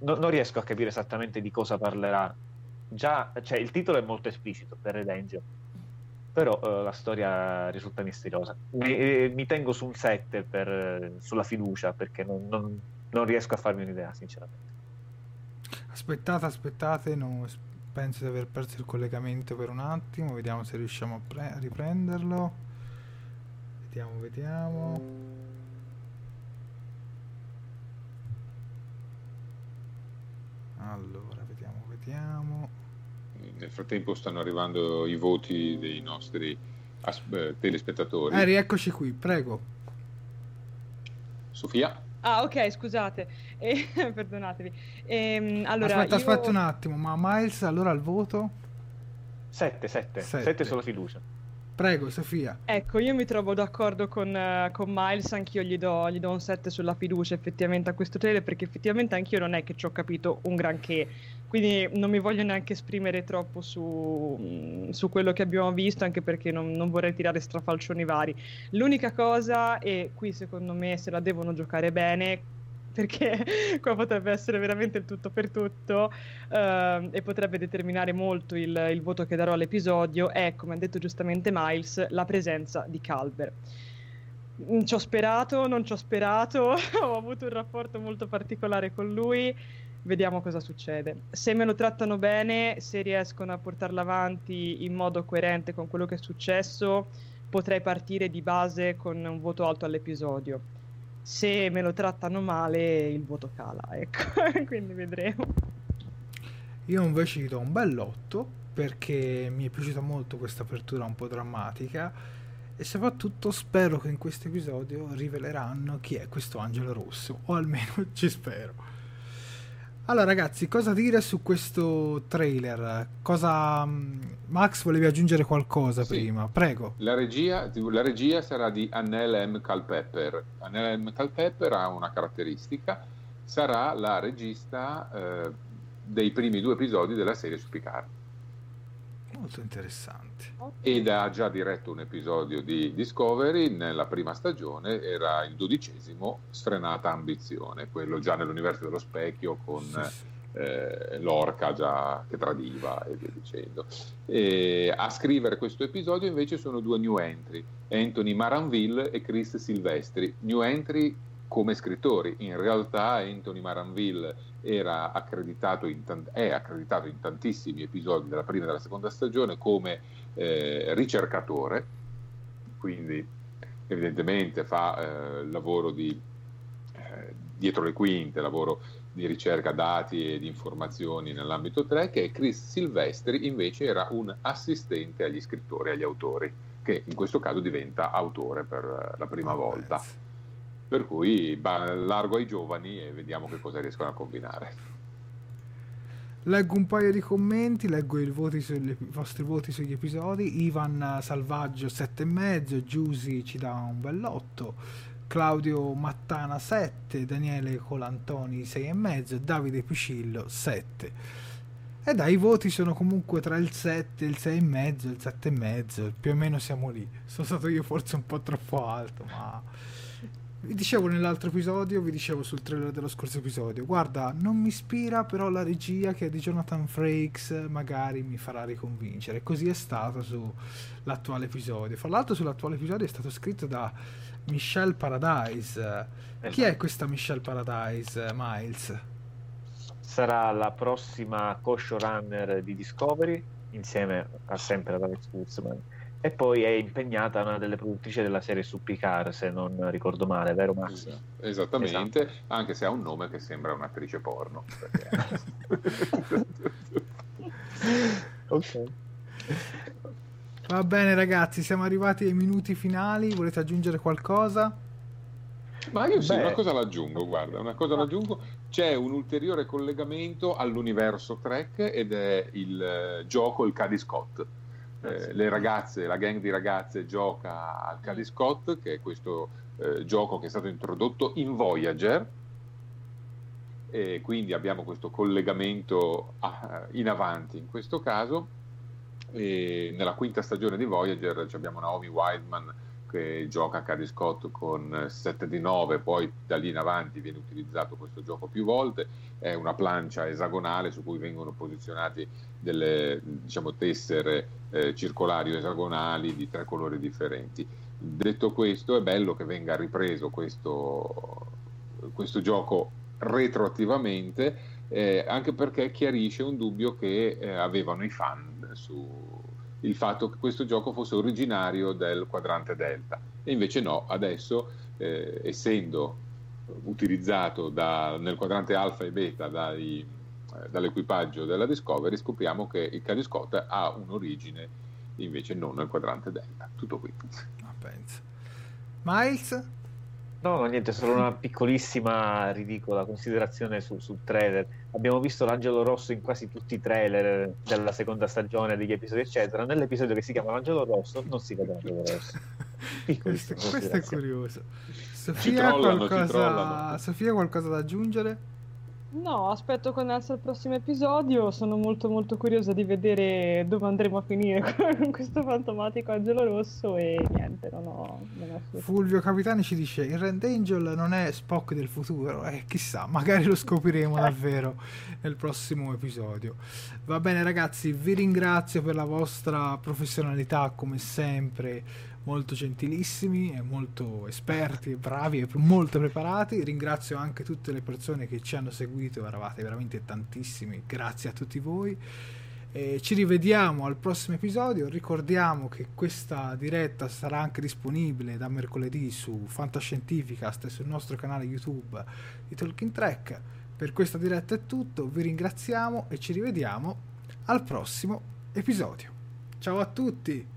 Non riesco a capire esattamente di cosa parlerà. Già, cioè, il titolo è molto esplicito, per Red Angel, però la storia risulta misteriosa. Mi tengo su un 7 sulla fiducia, perché non riesco a farmi un'idea, sinceramente. Aspettate, no, penso di aver perso il collegamento per un attimo, vediamo se riusciamo a riprenderlo. Vediamo. Allora, vediamo. Nel frattempo stanno arrivando i voti dei nostri telespettatori. Rieccoci qui, prego. Sofia? Ah, ok, scusate, perdonatevi. Allora, aspetta un attimo, ma Miles, allora il voto? 7 sulla fiducia. Prego, Sofia. Ecco, io mi trovo d'accordo con Miles, anch'io gli do un 7 sulla fiducia effettivamente a questo trailer, perché effettivamente anch'io non è che ci ho capito un granché, quindi non mi voglio neanche esprimere troppo su quello che abbiamo visto, anche perché non vorrei tirare strafalcioni vari. L'unica cosa, e qui secondo me se la devono giocare bene, perché qua potrebbe essere veramente il tutto per tutto, e potrebbe determinare molto il voto che darò all'episodio, è, come ha detto giustamente Miles, la presenza di Culber. Ci ho sperato, non ci ho sperato, ho avuto un rapporto molto particolare con lui, vediamo cosa succede. Se me lo trattano bene, se riescono a portarlo avanti in modo coerente con quello che è successo, potrei partire di base con un voto alto all'episodio. Se me lo trattano male, il voto cala, ecco. Quindi vedremo. Io invece gli do un bell'8, perché mi è piaciuta molto questa apertura un po' drammatica, e soprattutto spero che in questo episodio riveleranno chi è questo angelo rosso, o almeno ci spero. Allora ragazzi, cosa dire su questo trailer? Max, volevi aggiungere qualcosa? Sì, prima, prego. La regia sarà di Annelle M. Culpepper. Annelle M. Culpepper ha una caratteristica: sarà la regista dei primi 2 episodi della serie su Picard. Molto interessante. Ed ha già diretto un episodio di Discovery nella prima stagione, era il 12°, Sfrenata ambizione, quello già nell'universo dello specchio con... Sì. L'orca già che tradiva e via dicendo. A scrivere questo episodio invece sono 2 new entry, Anthony Maranville e Chris Silvestri. New entry come scrittori, in realtà Anthony Maranville è accreditato in tantissimi episodi della prima e della seconda stagione come ricercatore, quindi evidentemente fa lavoro di dietro le quinte, lavoro di ricerca dati e di informazioni nell'ambito Trek, e Chris Silvestri invece era un assistente agli scrittori e agli autori, che in questo caso diventa autore per la prima volta. Per cui largo ai giovani e vediamo che cosa riescono a combinare. Leggo un paio di commenti, leggo i vostri voti sugli episodi. Ivan Salvaggio 7,5, Giusy ci dà un bell'8, Claudio Mattana 7, Daniele Colantoni 6,5, Davide Piscillo 7. E dai, i voti sono comunque tra il 7, il 6,5, il 7,5, più o meno siamo lì. Sono stato io forse un po' troppo alto, ma vi dicevo nell'altro episodio, vi dicevo sul trailer dello scorso episodio, guarda, non mi ispira, però la regia, che è di Jonathan Frakes, magari mi farà riconvincere. Così è stato sull'attuale episodio. Fra l'altro sull'attuale episodio è stato scritto da Michelle Paradise. Esatto. Chi è questa Michelle Paradise, Miles? Sarà la prossima co-showrunner di Discovery, insieme a sempre ad Alex Kurtzman, e poi è impegnata una delle produttrici della serie su Picard, se non ricordo male, vero Max? Esattamente, esatto. Anche se ha un nome che sembra un'attrice porno. Perché... ok. Va bene ragazzi, siamo arrivati ai minuti finali, volete aggiungere qualcosa? Ma io sì, una cosa l'aggiungo, c'è un ulteriore collegamento all'universo Trek, ed è il gioco, il Cadiscot. Le ragazze, la gang di ragazze gioca al Cadiscot, che è questo gioco che è stato introdotto in Voyager, e quindi abbiamo questo collegamento in avanti in questo caso. E nella quinta stagione di Voyager abbiamo Naomi Wildman che gioca a Cary Scott con 7 di 9, poi da lì in avanti viene utilizzato questo gioco più volte. È una plancia esagonale su cui vengono posizionati delle, diciamo, tessere circolari o esagonali di 3 colori differenti. Detto questo, è bello che venga ripreso questo gioco retroattivamente, anche perché chiarisce un dubbio che avevano i fan su il fatto che questo gioco fosse originario del quadrante delta, e invece no, adesso essendo utilizzato nel quadrante alfa e beta dall'equipaggio della Discovery, scopriamo che il Cary Scott ha un'origine invece non nel quadrante delta. Tutto qui. Ah, penso. Miles? No, niente, solo una piccolissima ridicola considerazione sul trailer. Abbiamo visto l'angelo rosso in quasi tutti i trailer della seconda stagione, degli episodi eccetera. Nell'episodio che si chiama l'angelo rosso non si vede l'angelo rosso. Questo è curioso. Sofia, qualcosa da aggiungere? No, aspetto con ansia il prossimo episodio. Sono molto molto curiosa di vedere dove andremo a finire con questo fantomatico angelo rosso. E niente, non ho Fulvio Capitani ci dice: il Red Angel non è Spock del futuro, chissà, magari lo scopriremo davvero nel prossimo episodio. Va bene ragazzi, vi ringrazio per la vostra professionalità come sempre, molto gentilissimi e molto esperti, bravi e molto preparati. Ringrazio anche tutte le persone che ci hanno seguito, eravate veramente tantissimi, grazie a tutti voi. Ci rivediamo al prossimo episodio. Ricordiamo che questa diretta sarà anche disponibile da mercoledì su Fantascientificast e sul nostro canale YouTube di Talking Trek. Per questa diretta è tutto, vi ringraziamo e ci rivediamo al prossimo episodio. Ciao a tutti!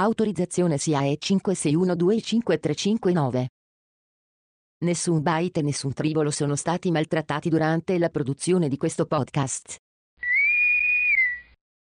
Autorizzazione SIAE 56125359. Nessun byte e nessun tribolo sono stati maltrattati durante la produzione di questo podcast.